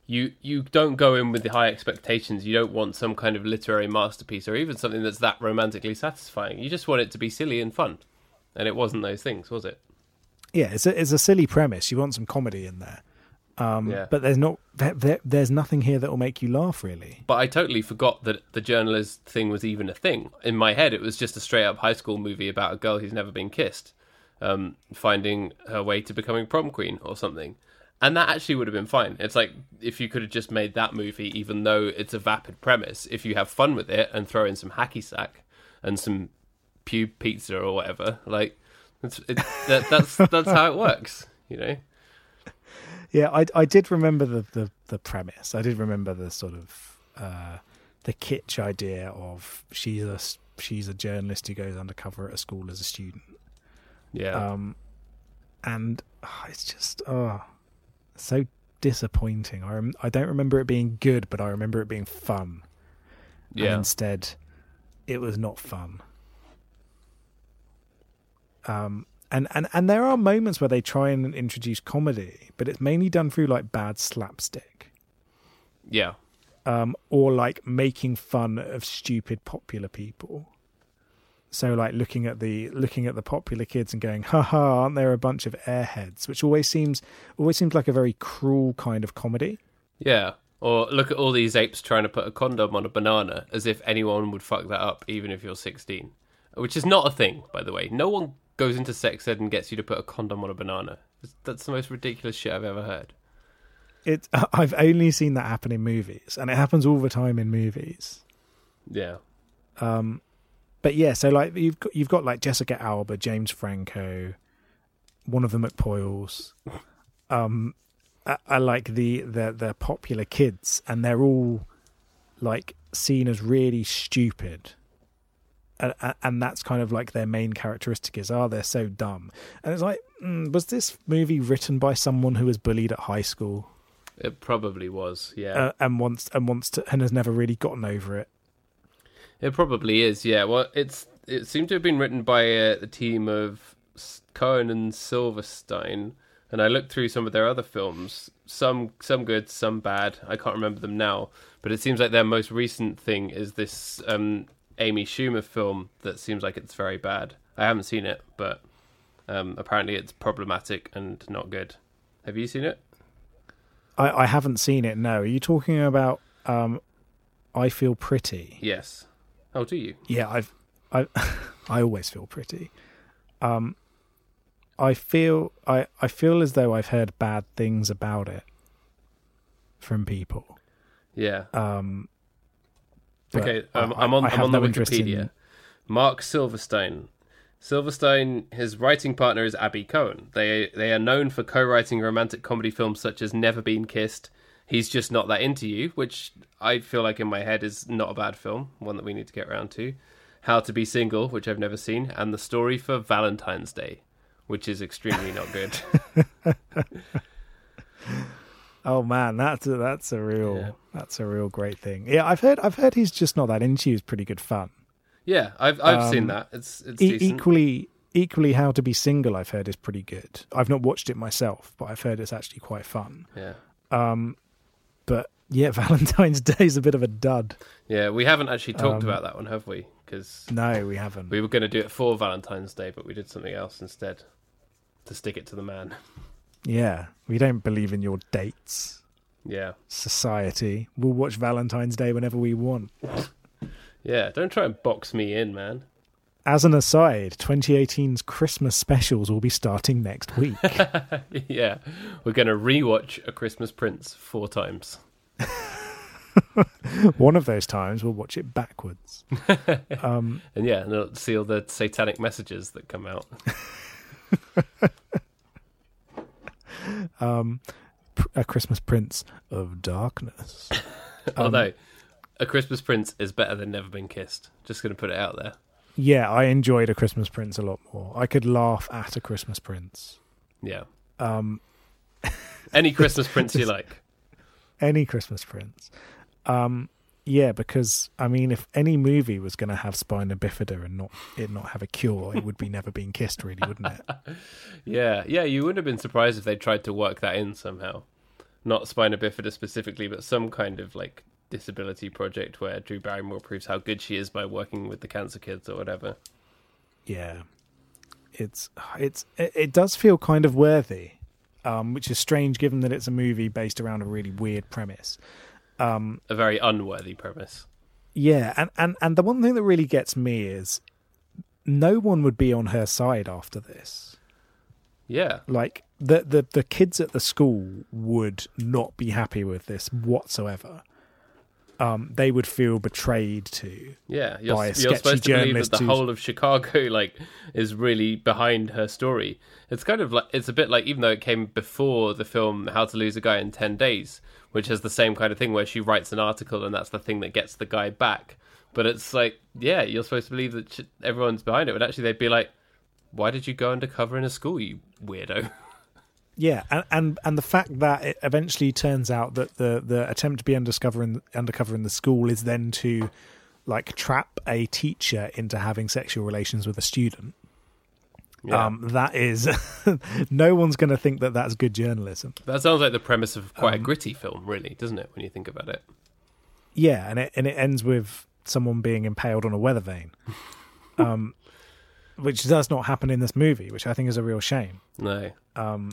you you don't go in with the high expectations. You don't want some kind of literary masterpiece or even something that's that romantically satisfying. You just want it to be silly and fun, and it wasn't those things, was it? Yeah, it's a, it's a silly premise. You want some comedy in there. Um, yeah. But there's not there, there's nothing here that will make you laugh, really. But I totally forgot that the journalist thing was even a thing. In my head, it was just a straight-up high school movie about a girl who's never been kissed, um, finding her way to becoming prom queen or something. And that actually would have been fine. It's like, if you could have just made that movie, even though it's a vapid premise, if you have fun with it and throw in some hacky sack and some pube pizza or whatever, like, it's, it, that, that's that's how it works, you know? Yeah, I, I did remember the, the, the premise. I did remember the sort of uh, the kitsch idea of she's a she's a journalist who goes undercover at a school as a student. Yeah, um, and oh, it's just oh, so disappointing. I rem- I don't remember it being good, but I remember it being fun. Yeah. And instead, it was not fun. Um. And, and and there are moments where they try and introduce comedy, but it's mainly done through like bad slapstick. Yeah. Um, or like making fun of stupid popular people. So like looking at the looking at the popular kids and going, ha ha, aren't there a bunch of airheads? Which always seems always seems like a very cruel kind of comedy. Yeah. Or look at all these apes trying to put a condom on a banana, as if anyone would fuck that up, even if you're sixteen. Which is not a thing, by the way. No one goes into sex ed and gets you to put a condom on a banana. That's the most ridiculous shit I've ever heard. It, I've only seen that happen in movies, and it happens all the time in movies. Yeah. Um, but yeah, so like you've got, you've got like Jessica Alba, James Franco, one of the McPoyles. um, I, I like the the the popular kids, and they're all like seen as really stupid. And, and that's kind of like their main characteristic is, oh, they're so dumb. And it's like, mm, was this movie written by someone who was bullied at high school? It probably was, yeah. Uh, and wants and wants to and has never really gotten over it. It probably is, yeah. Well, it's it seemed to have been written by a, a team of Cohen and Silverstein. And I looked through some of their other films, some some good, some bad. I can't remember them now, but it seems like their most recent thing is this. Um, Amy Schumer film that seems like it's very bad. I haven't seen it, but um, apparently it's problematic and not good. Have you seen it? I, I haven't seen it, no. Are you talking about um, I Feel Pretty? Yes. Oh, do you? Yeah, I've, I I always feel pretty. Um, I feel I, I feel as though I've heard bad things about it from people. Yeah. Um. But okay, um, I, I'm on, I'm on no the Wikipedia. In... Mark Silverstein. Silverstein, his writing partner is Abby Cohen. They they are known for co-writing romantic comedy films such as Never Been Kissed, He's Just Not That Into You, which I feel like in my head is not a bad film, one that we need to get around to, How to Be Single, which I've never seen, and The Story for Valentine's Day, which is extremely not good. Oh man, that's a, that's a real yeah. that's a real great thing. Yeah, I've heard I've heard he's just not that into you is pretty good fun. Yeah, I've I've um, seen that. It's it's e- decent. equally equally How to Be Single I've heard is pretty good. I've not watched it myself, but I've heard it's actually quite fun. Yeah. Um, but yeah, Valentine's Day is a bit of a dud. Yeah, we haven't actually talked um, about that one, have we? Because no, we haven't. We were going to do it for Valentine's Day, but we did something else instead to stick it to the man. Yeah, we don't believe in your dates. Yeah. Society. We'll watch Valentine's Day whenever we want. Yeah, don't try and box me in, man. As an aside, twenty eighteen's Christmas specials will be starting next week. Yeah, we're going to rewatch A Christmas Prince four times. One of those times we'll watch it backwards. Um, and yeah, and it'll see all the satanic messages that come out. Um, A Christmas Prince of Darkness. Um, Although, A Christmas Prince is better than Never Been Kissed. Just going to put it out there. Yeah, I enjoyed A Christmas Prince a lot more. I could laugh at A Christmas Prince. Yeah. Um, any Christmas Prince you like. Any Christmas Prince. Um, yeah, because, I mean, if any movie was going to have spina bifida and not it not have a cure, it would be Never Been Kissed, really, wouldn't it? Yeah, yeah, you would have been surprised if they tried to work that in somehow. Not spina bifida specifically, but some kind of, like, disability project where Drew Barrymore proves how good she is by working with the cancer kids or whatever. Yeah. It's it's it does feel kind of worthy, um, which is strange given that it's a movie based around a really weird premise. Um, a very unworthy premise. Yeah, and, and, and the one thing that really gets me is no one would be on her side after this. Yeah. Like, the, the, the kids at the school would not be happy with this whatsoever. Um, they would feel betrayed to. Yeah, you're, by a sketchy you're supposed to believe that the who's... whole of Chicago like is really behind her story. It's kind of like it's a bit like even though it came before the film How to Lose a Guy in Ten Days, which has the same kind of thing where she writes an article and that's the thing that gets the guy back. But it's like, yeah, you're supposed to believe that sh- everyone's behind it, but actually they'd be like, "Why did you go undercover in a school, you weirdo?" Yeah, and, and and the fact that it eventually turns out that the, the attempt to be undercover in, undercover in the school is then to, like, trap a teacher into having sexual relations with a student. Yeah. Um, that is... no one's going to think that that's good journalism. That sounds like the premise of quite um, a gritty film, really, doesn't it, when you think about it? Yeah, and it, and it ends with someone being impaled on a weather vane. um, which does not happen in this movie, which I think is a real shame. No. Um...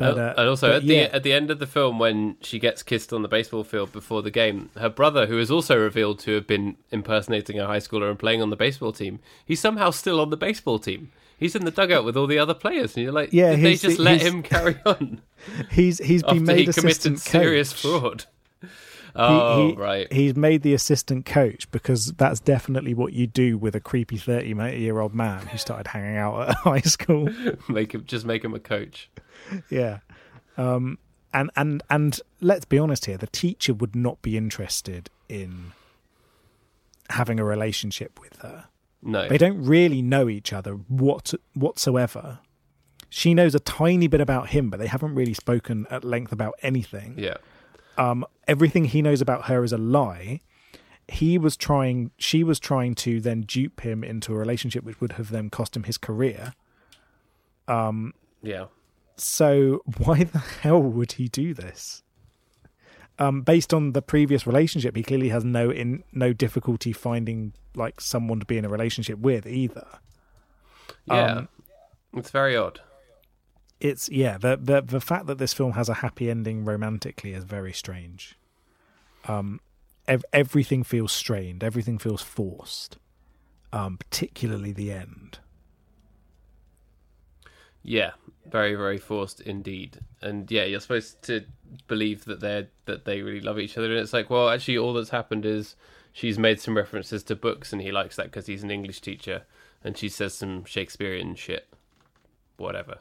But, uh, and also, at the yeah. at the end of the film, when she gets kissed on the baseball field before the game, her brother, who is also revealed to have been impersonating a high schooler and playing on the baseball team, he's somehow still on the baseball team. He's in the dugout with all the other players, and you're like, yeah, did they just let him carry on? He's he's been made he assistant coach. Serious fraud. Oh, he, he, right. He's made the assistant coach because that's definitely what you do with a creepy thirty-year-old man who started hanging out at high school. Make him just make him a coach. Yeah. Um, and, and, and let's be honest here, the teacher would not be interested in having a relationship with her. No. They don't really know each other what, whatsoever. She knows a tiny bit about him, but they haven't really spoken at length about anything. Yeah. Um, everything he knows about her is a lie. He was trying, she was trying to then dupe him into a relationship, which would have then cost him his career. Um, yeah. So why the hell would he do this? Um, based on the previous relationship, he clearly has no in no difficulty finding like someone to be in a relationship with either. Yeah, um, it's very odd. It's yeah, the, the the fact that this film has a happy ending romantically is very strange. Um, ev- everything feels strained, everything feels forced, um, particularly the end. Yeah, very very forced indeed. And yeah, you're supposed to believe that they that they really love each other, and it's like, well, actually, all that's happened is she's made some references to books, and he likes that because he's an English teacher, and she says some Shakespearean shit, whatever.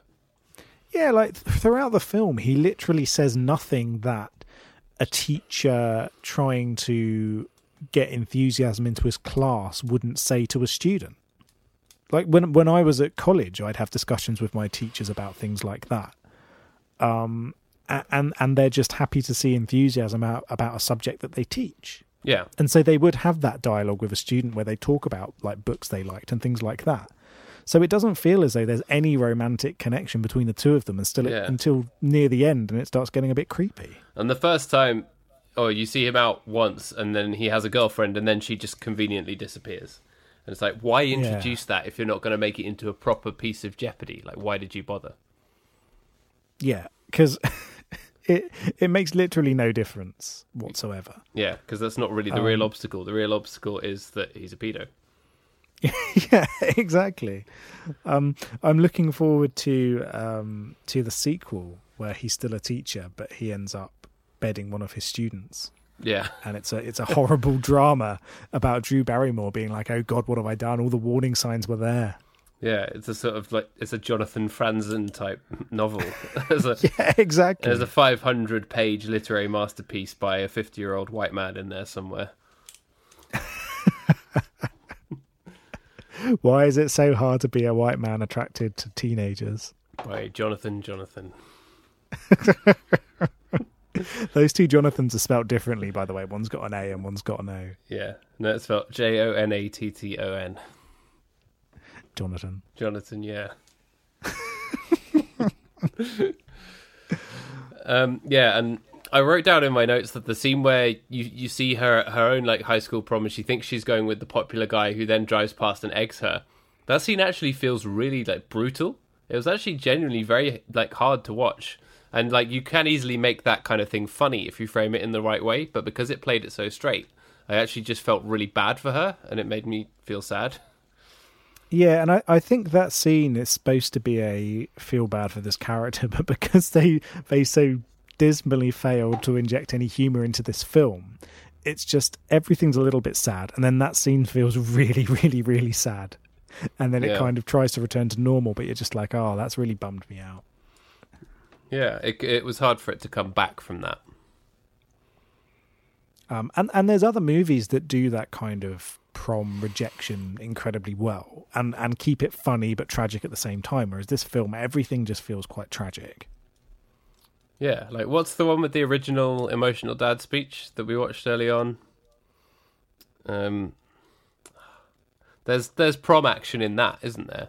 Yeah, like throughout the film, he literally says nothing that a teacher trying to get enthusiasm into his class wouldn't say to a student. Like when when I was at college, I'd have discussions with my teachers about things like that. Um, and and they're just happy to see enthusiasm about, about a subject that they teach. Yeah. And so they would have that dialogue with a student where they talk about like books they liked and things like that. So it doesn't feel as though there's any romantic connection between the two of them, and still yeah. it, until near the end, and it starts getting a bit creepy. And the first time, oh, you see him out once, and then he has a girlfriend, and then she just conveniently disappears. And it's like, why introduce yeah. that if you're not going to make it into a proper piece of Jeopardy? Like, why did you bother? Yeah, because it it makes literally no difference whatsoever. Yeah, because that's not really the um, real obstacle. The real obstacle is that he's a pedo. Yeah, exactly. Um, I'm looking forward to um, to the sequel where he's still a teacher, but he ends up bedding one of his students. Yeah, and it's a it's a horrible drama about Drew Barrymore being like, "Oh God, what have I done? All the warning signs were there." Yeah, it's a sort of like it's a Jonathan Franzen type novel. a, yeah, exactly. There's a five hundred page literary masterpiece by a fifty year old white man in there somewhere. Why is it so hard to be a white man attracted to teenagers? By Jonathan Jonathan. Those two Jonathans are spelt differently, by the way. One's got an A and one's got an O. Yeah, no, it's spelt J O N A T T O N. Jonathan. Jonathan, yeah. um, yeah, and I wrote down in my notes that the scene where you, you see her at her own like high school prom and she thinks she's going with the popular guy who then drives past and eggs her, that scene actually feels really like brutal. It was actually genuinely very like hard to watch. And like you can easily make that kind of thing funny if you frame it in the right way, but because it played it so straight, I actually just felt really bad for her and it made me feel sad. Yeah, and I, I think that scene is supposed to be a feel bad for this character, but because they they so dismally failed to inject any humour into this film, it's just everything's a little bit sad, and then that scene feels really, really, really sad. And then yeah. it kind of tries to return to normal, but you're just like, oh, that's really bummed me out. Yeah, it it was hard for it to come back from that. Um, and, and there's other movies that do that kind of prom rejection incredibly well and, and keep it funny but tragic at the same time, whereas this film, everything just feels quite tragic. Yeah, like what's the one with the original emotional dad speech that we watched early on? Um, there's there's prom action in that, isn't there?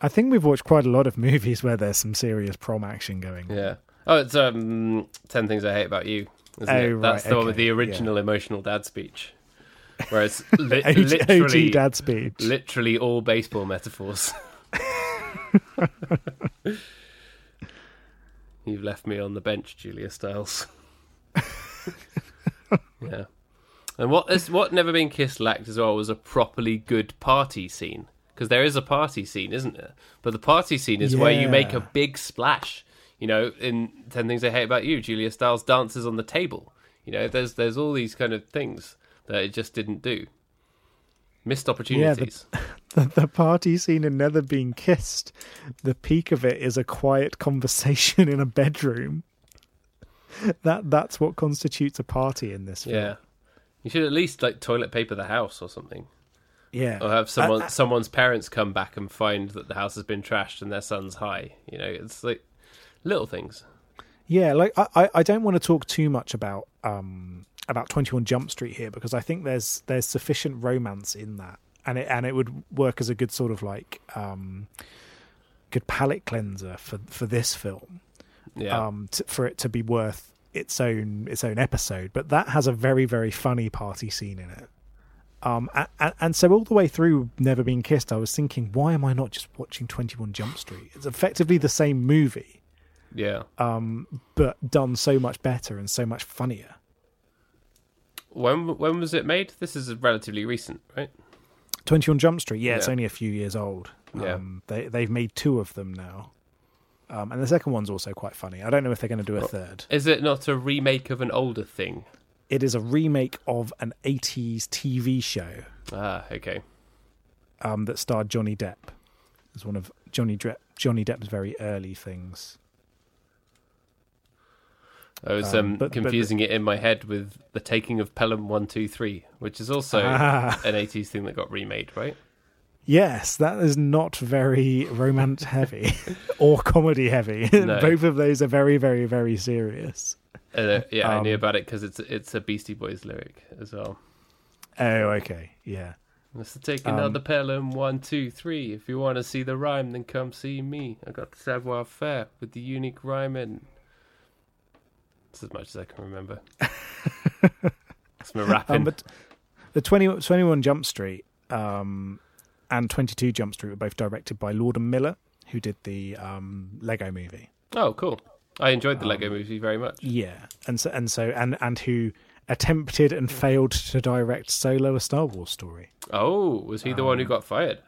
I think we've watched quite a lot of movies where there's some serious prom action going on. Yeah. Oh, it's um, ten Things I Hate About You, isn't oh, it? Right, That's the okay. one with the original yeah. emotional dad speech. Where it's li- O G, literally... O G dad speech. Literally all baseball metaphors. You've left me on the bench, Julia Stiles. Yeah. And what, is, what Never Been Kissed lacked as well was a properly good party scene. Because there is a party scene, isn't there? But the party scene is yeah. where you make a big splash. You know, in ten Things I Hate About You, Julia Stiles dances on the table. You know, there's there's all these kind of things that it just didn't do. Missed opportunities. Yeah, the, the, the party scene in Never Been Kissed, the peak of it is a quiet conversation in a bedroom. That That's what constitutes a party in this film. Yeah. You should at least, like, toilet paper the house or something. Yeah, or have someone uh, uh, someone's parents come back and find that the house has been trashed and their son's high. You know, it's like little things. Yeah, like I, I don't want to talk too much about um about twenty-one Jump Street here because I think there's there's sufficient romance in that, and it and it would work as a good sort of like um good palate cleanser for for this film. Yeah, um, to, for it to be worth its own its own episode. But that has a very very funny party scene in it. Um, and, and so all the way through Never Been Kissed, I was thinking, why am I not just watching twenty-one Jump Street? It's effectively the same movie. Yeah. Um, but done so much better and so much funnier. When when was it made? This is relatively recent, right? twenty-one Jump Street, yeah, yeah. It's only a few years old. Yeah. Um, they, they've made two of them now. Um, and the second one's also quite funny. I don't know if they're going to do a third. Is it not a remake of an older thing? It is a remake of an eighties T V show. Ah, okay. Um, that starred Johnny Depp. It was one of Johnny Depp, Johnny Depp's very early things. I was um, um, but, confusing but, it in my head with The Taking of Pelham one two three, which is also ah. an eighties thing that got remade, right? Yes, that is not very romance heavy or comedy heavy. No. Both of those are very, very, very serious. Uh, yeah, um, I knew about it because it's it's a Beastie Boys lyric as well. Oh, okay, yeah. Let's take another um, Pelham, one, two, three. If you want to see the rhyme, then come see me. I got the savoir faire with the unique rhyming. That's as much as I can remember. That's my rapping. Um, but the twenty, twenty-one Jump Street um, and twenty-two Jump Street were both directed by Lord and Miller, who did the um, Lego movie. Oh, cool. I enjoyed the um, Lego movie very much. Yeah, and so and so and, and who... attempted and failed to direct Solo, a Star Wars story. Oh, was he the um, one who got fired?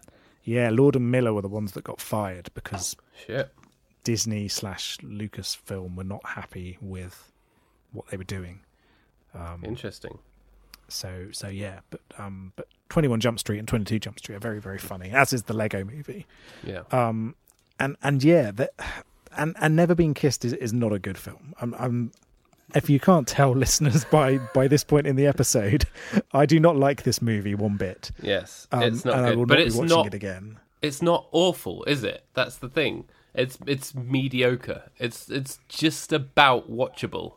Yeah, Lord and Miller were the ones that got fired because Shit. Disney slash Lucasfilm were not happy with what they were doing. Um, Interesting. So, so yeah, but um, but twenty-one Jump Street and twenty-two Jump Street are very, very funny, as is the Lego movie. Yeah. Um, and and yeah, that and and Never Been Kissed is, is not a good film. I'm. I'm If you can't tell, listeners, by, by this point in the episode, I do not like this movie one bit. Yes, um, it's not and good, I will but not it's be watching not. It again. It's not awful, is it? That's the thing. It's it's mediocre. It's it's just about watchable,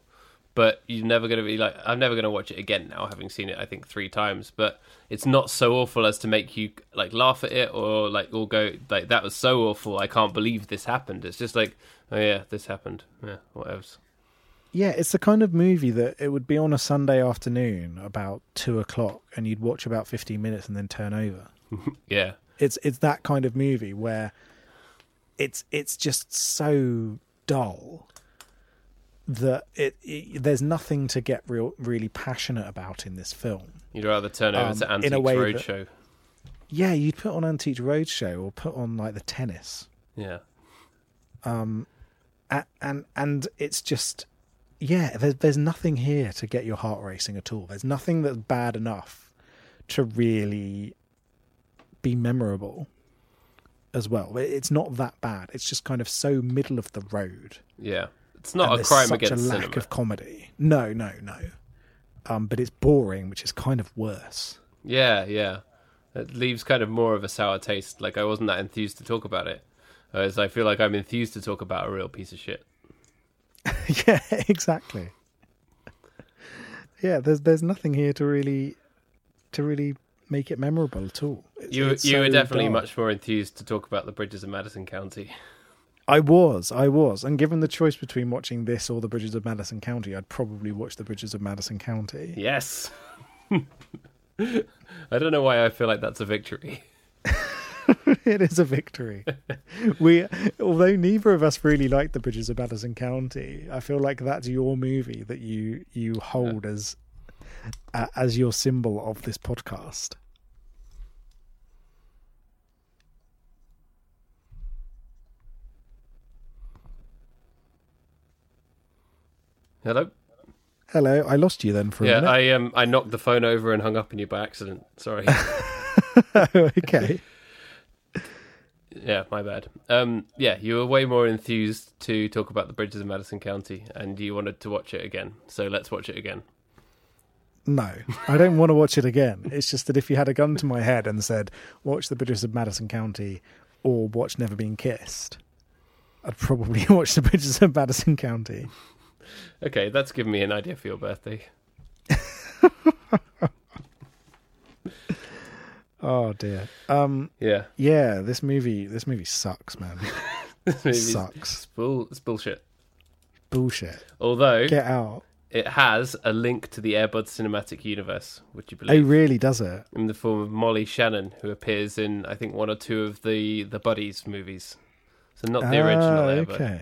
but you're never going to be like, I'm never going to watch it again now, having seen it I think three times. But it's not so awful as to make you like laugh at it or like or go like that was so awful. I can't believe this happened. It's just like, oh yeah, this happened. Yeah, whatevs. Yeah, it's the kind of movie that it would be on a Sunday afternoon about two o'clock and you'd watch about fifteen minutes and then turn over. Yeah. It's it's that kind of movie where it's it's just so dull that it, it there's nothing to get real really passionate about in this film. You'd rather turn over um, to Antiques Roadshow. Yeah, you'd put on Antiques Roadshow or put on like The Tennis. Yeah. Um and and, and it's just yeah, there's, there's nothing here to get your heart racing at all. There's nothing that's bad enough to really be memorable as well. It's not that bad. It's just kind of so middle of the road. Yeah. It's not a crime against cinema. There's such a lack of comedy. No, no, no. Um, but it's boring, which is kind of worse. Yeah, yeah. It leaves kind of more of a sour taste. Like, I wasn't that enthused to talk about it. Whereas I feel like I'm enthused to talk about a real piece of shit. Yeah, exactly. Yeah, there's there's nothing here to really to really make it memorable at all. It's, you it's you so were definitely dark. Much more enthused to talk about the Bridges of Madison County. I was, I was. And given the choice between watching this or the Bridges of Madison County, I'd probably watch the Bridges of Madison County. Yes. I don't know why I feel like that's a victory. It is a victory. We, although neither of us really like the Bridges of Madison County, I feel like that's your movie that you you hold yeah. as uh, as your symbol of this podcast. Hello. Hello. I lost you then for yeah, a minute. I um I knocked the phone over and hung up on you by accident. Sorry. Okay. Yeah, my bad. Um, yeah, you were way more enthused to talk about the Bridges of Madison County, and you wanted to watch it again. So let's watch it again. No, I don't want to watch it again. It's just that if you had a gun to my head and said, watch the Bridges of Madison County or watch Never Been Kissed, I'd probably watch the Bridges of Madison County. Okay, that's given me an idea for your birthday. Oh dear. Um, yeah. Yeah. This movie. This movie sucks, man. This movie sucks. Bull, it's bullshit. Bullshit. Although, get out. It has a link to the Air Bud cinematic universe. Would you believe? It really does it. In the form of Molly Shannon, who appears in I think one or two of the the Buddies movies. So not the ah, original Air Bud. Okay.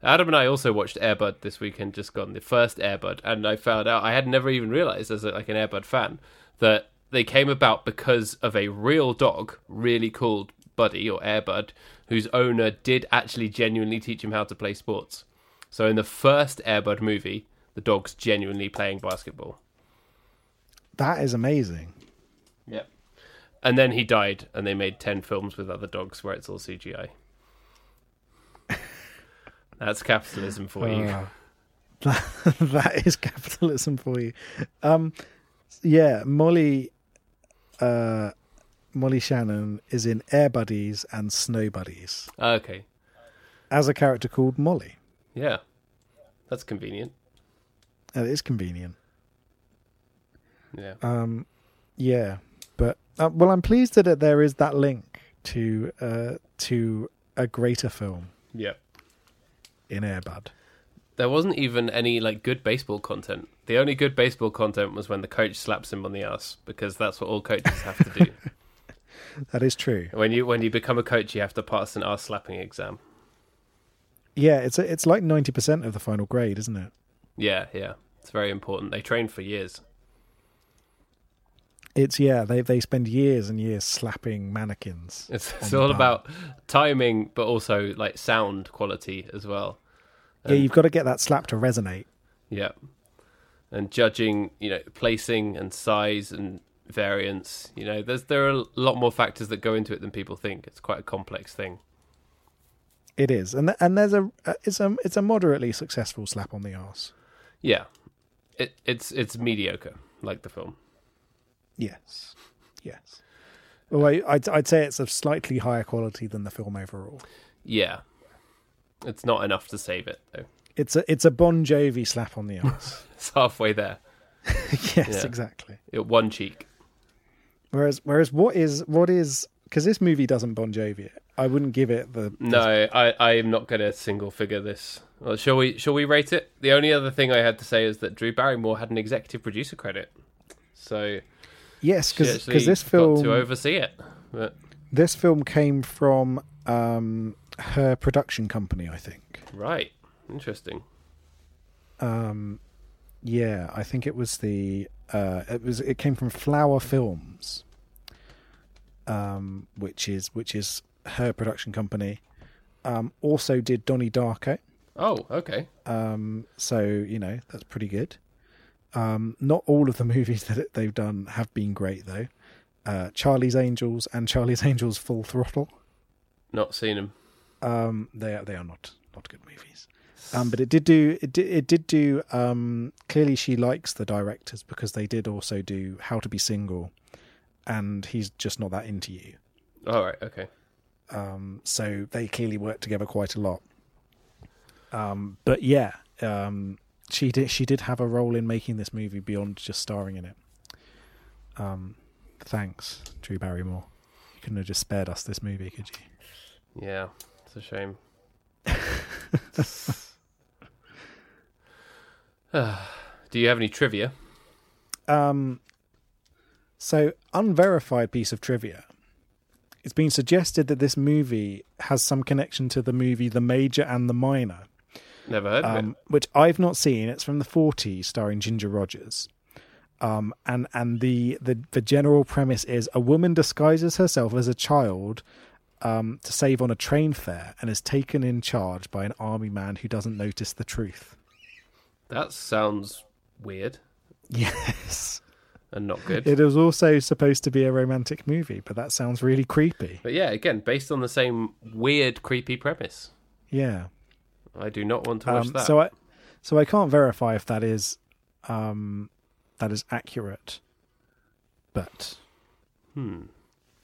Adam and I also watched Air Bud this weekend. Just gone the first Air Bud, and I found out I had never even realized as a, like an Air Bud fan that. They came about because of a real dog, really called Buddy or Airbud, whose owner did actually genuinely teach him how to play sports. So in the first Airbud movie, the dog's genuinely playing basketball. That is amazing. Yeah. And then he died, and they made ten films with other dogs where it's all C G I. That's capitalism for you. Uh, that, that is capitalism for you. Um, yeah, Molly... Uh, Molly Shannon is in Air Buddies and Snow Buddies. Uh, okay. As a character called Molly. Yeah. That's convenient. And it is convenient. Yeah. Um, yeah. But, uh, well, I'm pleased that there is that link to uh, to a greater film. Yeah. In Air Bud. There wasn't even any like good baseball content. The only good baseball content was when the coach slaps him on the ass, because that's what all coaches have to do. That is true. When you when you become a coach, you have to pass an ass slapping exam. Yeah, it's a, it's like ninety percent of the final grade, isn't it? Yeah, yeah. It's very important. They train for years. It's, yeah, they they spend years and years slapping mannequins. It's, it's all about timing, but also like sound quality as well. Um, yeah, you've got to get that slap to resonate. Yeah. And judging, you know, placing and size and variance, you know, there's there are a lot more factors that go into it than people think. It's quite a complex thing. It is. And th- and there's a uh, it's a it's a moderately successful slap on the arse. Yeah. It it's it's mediocre, like the film. Yes. Yes. Well, I, I'd, I'd say it's of slightly higher quality than the film overall. Yeah. It's not enough to save it, though. It's a, it's a Bon Jovi slap on the arse. It's halfway there. Yes, yeah. Exactly. It, one cheek. Whereas whereas what is... what is because this movie doesn't Bon Jovi it. I wouldn't give it the... No, I, I am not going to single figure this. Well, shall we, shall we rate it? The only other thing I had to say is that Drew Barrymore had an executive producer credit. So... Yes, because this film got to oversee it. But. This film came from um, her production company, I think. Right, interesting. Um, yeah, I think it was the uh, it was it came from Flower Films, um, which is which is her production company. Um, also did Donnie Darko. Oh, okay. Um, so you know that's pretty good. Um, not all of the movies that they've done have been great, though. Uh, Charlie's Angels and Charlie's Angels Full Throttle. Not seen them. Um, they are, they are not not good movies. Um, but it did do it did, it did do. Um, clearly, she likes the directors because they did also do How to Be Single, and He's Just Not That Into You. All right, okay. Um, so they clearly worked together quite a lot. Um, but yeah. Um, She did. She did have a role in making this movie beyond just starring in it. Um, thanks, Drew Barrymore. You couldn't have just spared us this movie, could you? Yeah, it's a shame. uh, do you have any trivia? Um, so unverified piece of trivia. It's been suggested that this movie has some connection to the movie The Major and the Minor. Never heard of um, it. Which I've not seen. It's from the forties, starring Ginger Rogers. Um, and and the, the, the general premise is a woman disguises herself as a child um, to save on a train fare and is taken in charge by an army man who doesn't notice the truth. That sounds weird. Yes. And not good. It was also supposed to be a romantic movie, but that sounds really creepy. But yeah, again, based on the same weird, creepy premise. Yeah. I do not want to watch um, that. So I, so I can't verify if that is, um, that is accurate. But, hmm,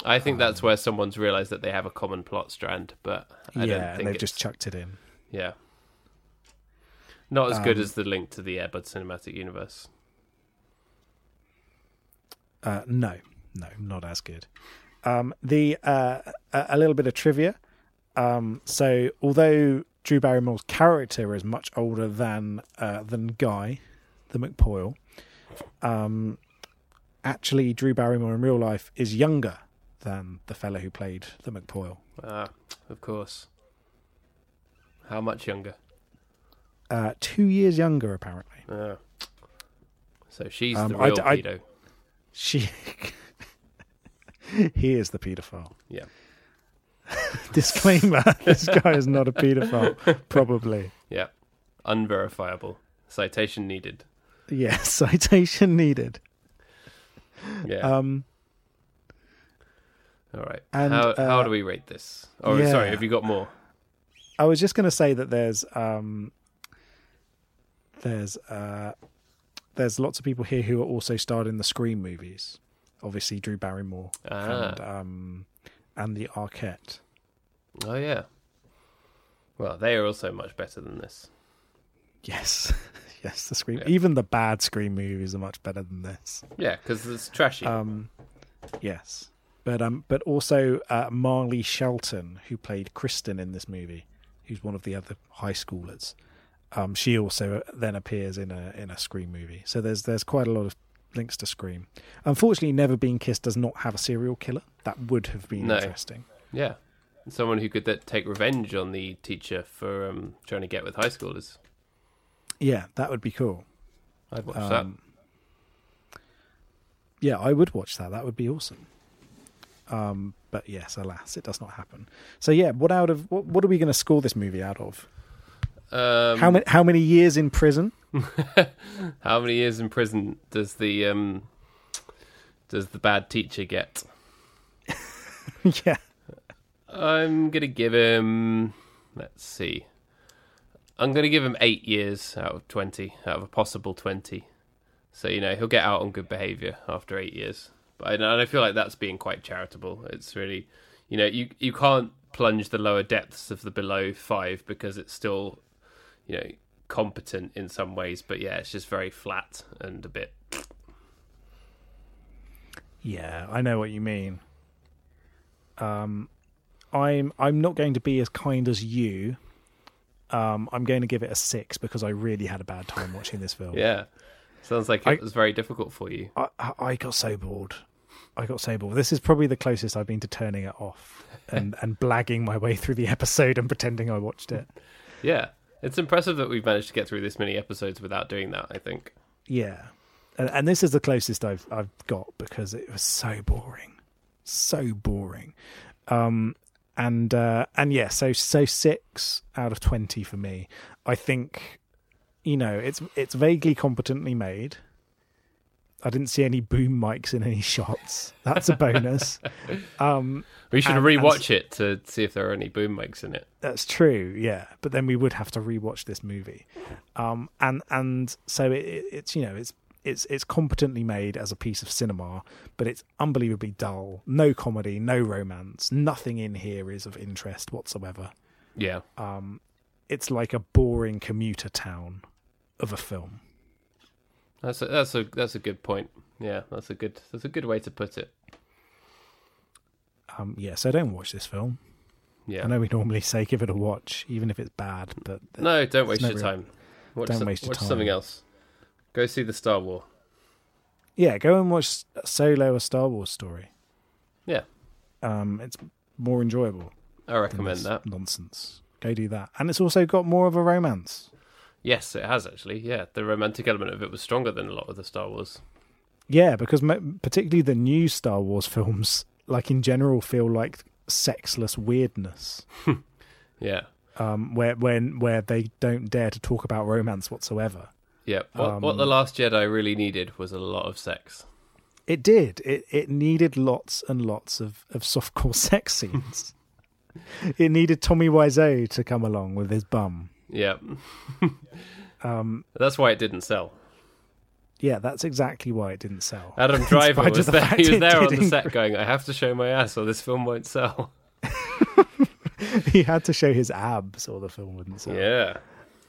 I think um, that's where someone's realised that they have a common plot strand. But I yeah, don't think and they've it's, just chucked it in. Yeah, not as um, good as the link to the Air Bud cinematic universe. Uh, no, no, not as good. Um, the uh, a, a little bit of trivia. Um, so although Drew Barrymore's character is much older than uh, than Guy, the McPoyle. Um, actually, Drew Barrymore in real life is younger than the fellow who played the McPoyle. Ah, of course. How much younger? Uh, two years younger, apparently. Ah. So she's um, the real I, I, pedo. She. He is the pedophile. Yeah. Disclaimer, this guy is not a paedophile, probably. Yeah, unverifiable. Citation needed. Yeah, citation needed. Yeah. Um, All right. And, how, uh, how do we rate this? Oh, yeah. Sorry, have you got more? I was just going to say that there's um, there's uh, there's lots of people here who are also starred in the Scream movies. obviously Drew Barrymore ah. and um, and the Arquette. Oh yeah. Well, they are also much better than this. Yes, yes. The Scream, yeah. even the bad Scream movies are much better than this. Yeah, because it's trashy. Um, yes, but um, but also uh, Marlee Shelton, who played Kristen in this movie, who's one of the other high schoolers. Um, she also then appears in a in a Scream movie. So there's there's quite a lot of links to Scream. Unfortunately, Never Been Kissed does not have a serial killer. That would have been no. interesting. Yeah. Someone who could that take revenge on the teacher for um, trying to get with high schoolers. Yeah, that would be cool. I'd watch um, that. Yeah, I would watch that. That would be awesome. Um, but yes, alas, it does not happen. So yeah, what out of what, what are we going to score this movie out of? Um, how many how many years in prison? How many years in prison does the um, does the bad teacher get? Yeah. I'm going to give him, let's see, I'm going to give him eight years out of twenty, out of a possible twenty. So, you know, he'll get out on good behaviour after eight years. But I, and I feel like that's being quite charitable. It's really, you know, you, you can't plunge the lower depths of the below five because it's still, you know, competent in some ways. But yeah, it's just very flat and a bit. Yeah, I know what you mean. Um... I'm I'm not going to be as kind as you. Um, I'm going to give it a six because I really had a bad time watching this film. Yeah, sounds like I, it was very difficult for you. I, I, I got so bored. I got so bored. This is probably the closest I've been to turning it off and, and blagging my way through the episode and pretending I watched it. Yeah, it's impressive that we've managed to get through this many episodes without doing that, I think. Yeah, and, and this is the closest I've I've got because it was so boring, so boring. Um. And uh, and yeah, so so six out of twenty for me. I think, you know, it's it's vaguely competently made. I didn't see any boom mics in any shots. That's a bonus. Um, we should and, rewatch and, it to see if there are any boom mics in it. That's true, yeah. But then we would have to rewatch this movie. Um, and and so it, it's you know it's it's it's competently made as a piece of cinema, but it's unbelievably dull. No comedy, no romance, nothing in here is of interest whatsoever. Yeah. Um, it's like a boring commuter town of a film. That's a, that's a that's a good point. Yeah, that's a good that's a good way to put it. Um, yeah, so don't watch this film. Yeah. I know we normally say give it a watch, even if it's bad, but no, don't waste no your real, time. Watch don't some, waste your watch time. Watch something else. Go see the Star Wars. Yeah, go and watch Solo, a Star Wars story. Yeah. Um, it's more enjoyable. I recommend that. Nonsense. Go do that. And it's also got more of a romance. Yes, it has actually. Yeah, the romantic element of it was stronger than a lot of the Star Wars. Yeah, because mo- particularly the new Star Wars films, like in general, feel like sexless weirdness. Yeah. Um, where, when, where they don't dare to talk about romance whatsoever. Yeah, what, um, what The Last Jedi really needed was a lot of sex. It did. It it needed lots and lots of, of softcore sex scenes. It needed Tommy Wiseau to come along with his bum. Yeah. um, that's why it didn't sell. Yeah, that's exactly why it didn't sell. Adam Driver was the there, he was there on the set going, I have to show my ass or this film won't sell. He had to show his abs or the film wouldn't sell. Yeah.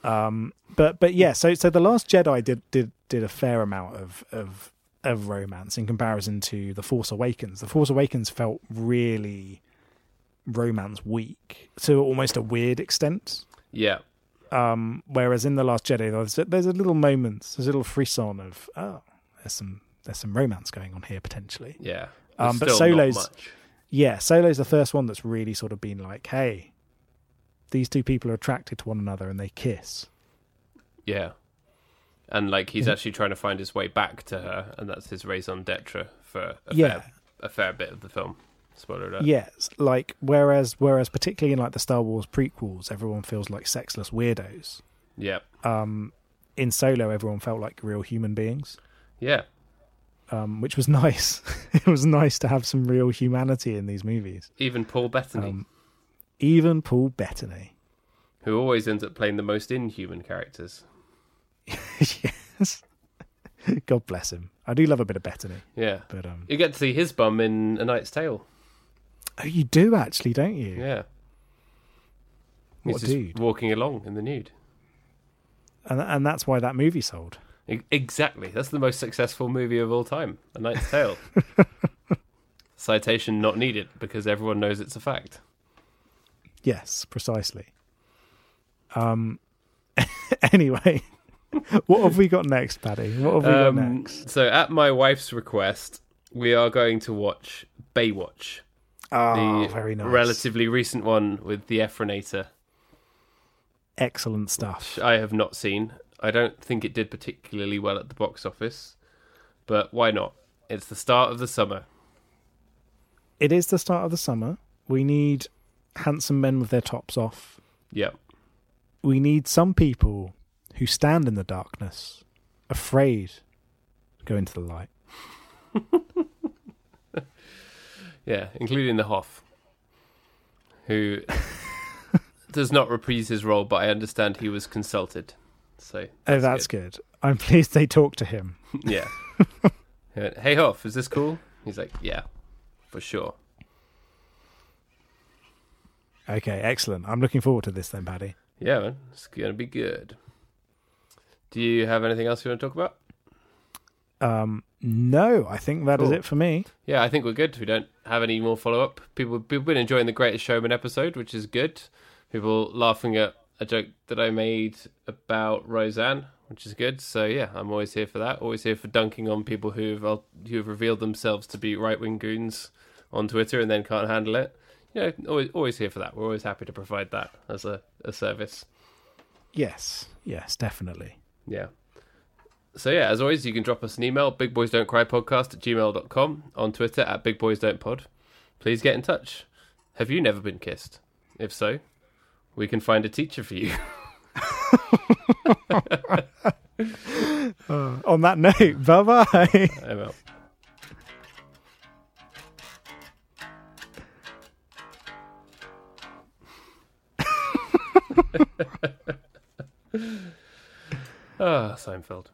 Um, but but yeah, so so the Last Jedi did did, did a fair amount of, of of romance in comparison to the Force Awakens. The Force Awakens felt really romance weak to almost a weird extent. Yeah. Um, whereas in the Last Jedi, there's there's a little moments, there's a little frisson of oh, there's some there's some romance going on here potentially. Yeah. Um, but Solo's yeah, Solo's the first one that's really sort of been like, hey. These two people are attracted to one another and they kiss. Yeah. And like he's yeah. actually trying to find his way back to her, and that's his raison d'etre for a, yeah. fair, a fair bit of the film. Spoiler alert. Yes. Like whereas whereas particularly in like the Star Wars prequels, everyone feels like sexless weirdos. Yeah. Um in Solo everyone felt like real human beings. Yeah. Um, which was nice. It was nice to have some real humanity in these movies. Even Paul Bettany. Um, Even Paul Bettany. Who always ends up playing the most inhuman characters. Yes. God bless him. I do love a bit of Bettany. Yeah. But um, you get to see his bum in A Knight's Tale. Oh, you do actually, don't you? Yeah. What He's dude? Just walking along in the nude. And and that's why that movie sold. Exactly. That's the most successful movie of all time, A Knight's Tale. Citation not needed, because everyone knows it's a fact. Yes, precisely. Um. Anyway, what have we got next, Paddy? What have we um, got next? So, at my wife's request, we are going to watch Baywatch. Oh, the very nice. Relatively recent one with the Efronator. Excellent stuff. Which I have not seen. I don't think it did particularly well at the box office, but why not? It's the start of the summer. It is the start of the summer. We need handsome men with their tops off. Yep. We need some people who stand in the darkness, afraid to go into the light. Yeah, including the Hoff, who does not reprise his role, but I understand he was consulted. So that's oh, that's good. good. I'm pleased they talked to him. Yeah. He went, "Hey Hoff, is this cool?" He's like, "Yeah, for sure." Okay, excellent. I'm looking forward to this then, Paddy. Yeah, man, it's going to be good. Do you have anything else you want to talk about? Um, no, I think that cool. is it for me. Yeah, I think we're good. We don't have any more follow-up. People, people have been enjoying the Greatest Showman episode, which is good. People laughing at a joke that I made about Roseanne, which is good. So yeah, I'm always here for that. Always here for dunking on people who've who've revealed themselves to be right-wing goons on Twitter and then can't handle it. Yeah, you know, always, always here for that. We're always happy to provide that as a, a service. Yes, yes, definitely. Yeah. So yeah, as always, you can drop us an email, bigboysdontcrypodcast at gmail dot com, on Twitter at bigboysdontpod. Please get in touch. Have you never been kissed? If so, we can find a teacher for you. uh, on that note, bye-bye. I'm out. Ah, oh, Seinfeld.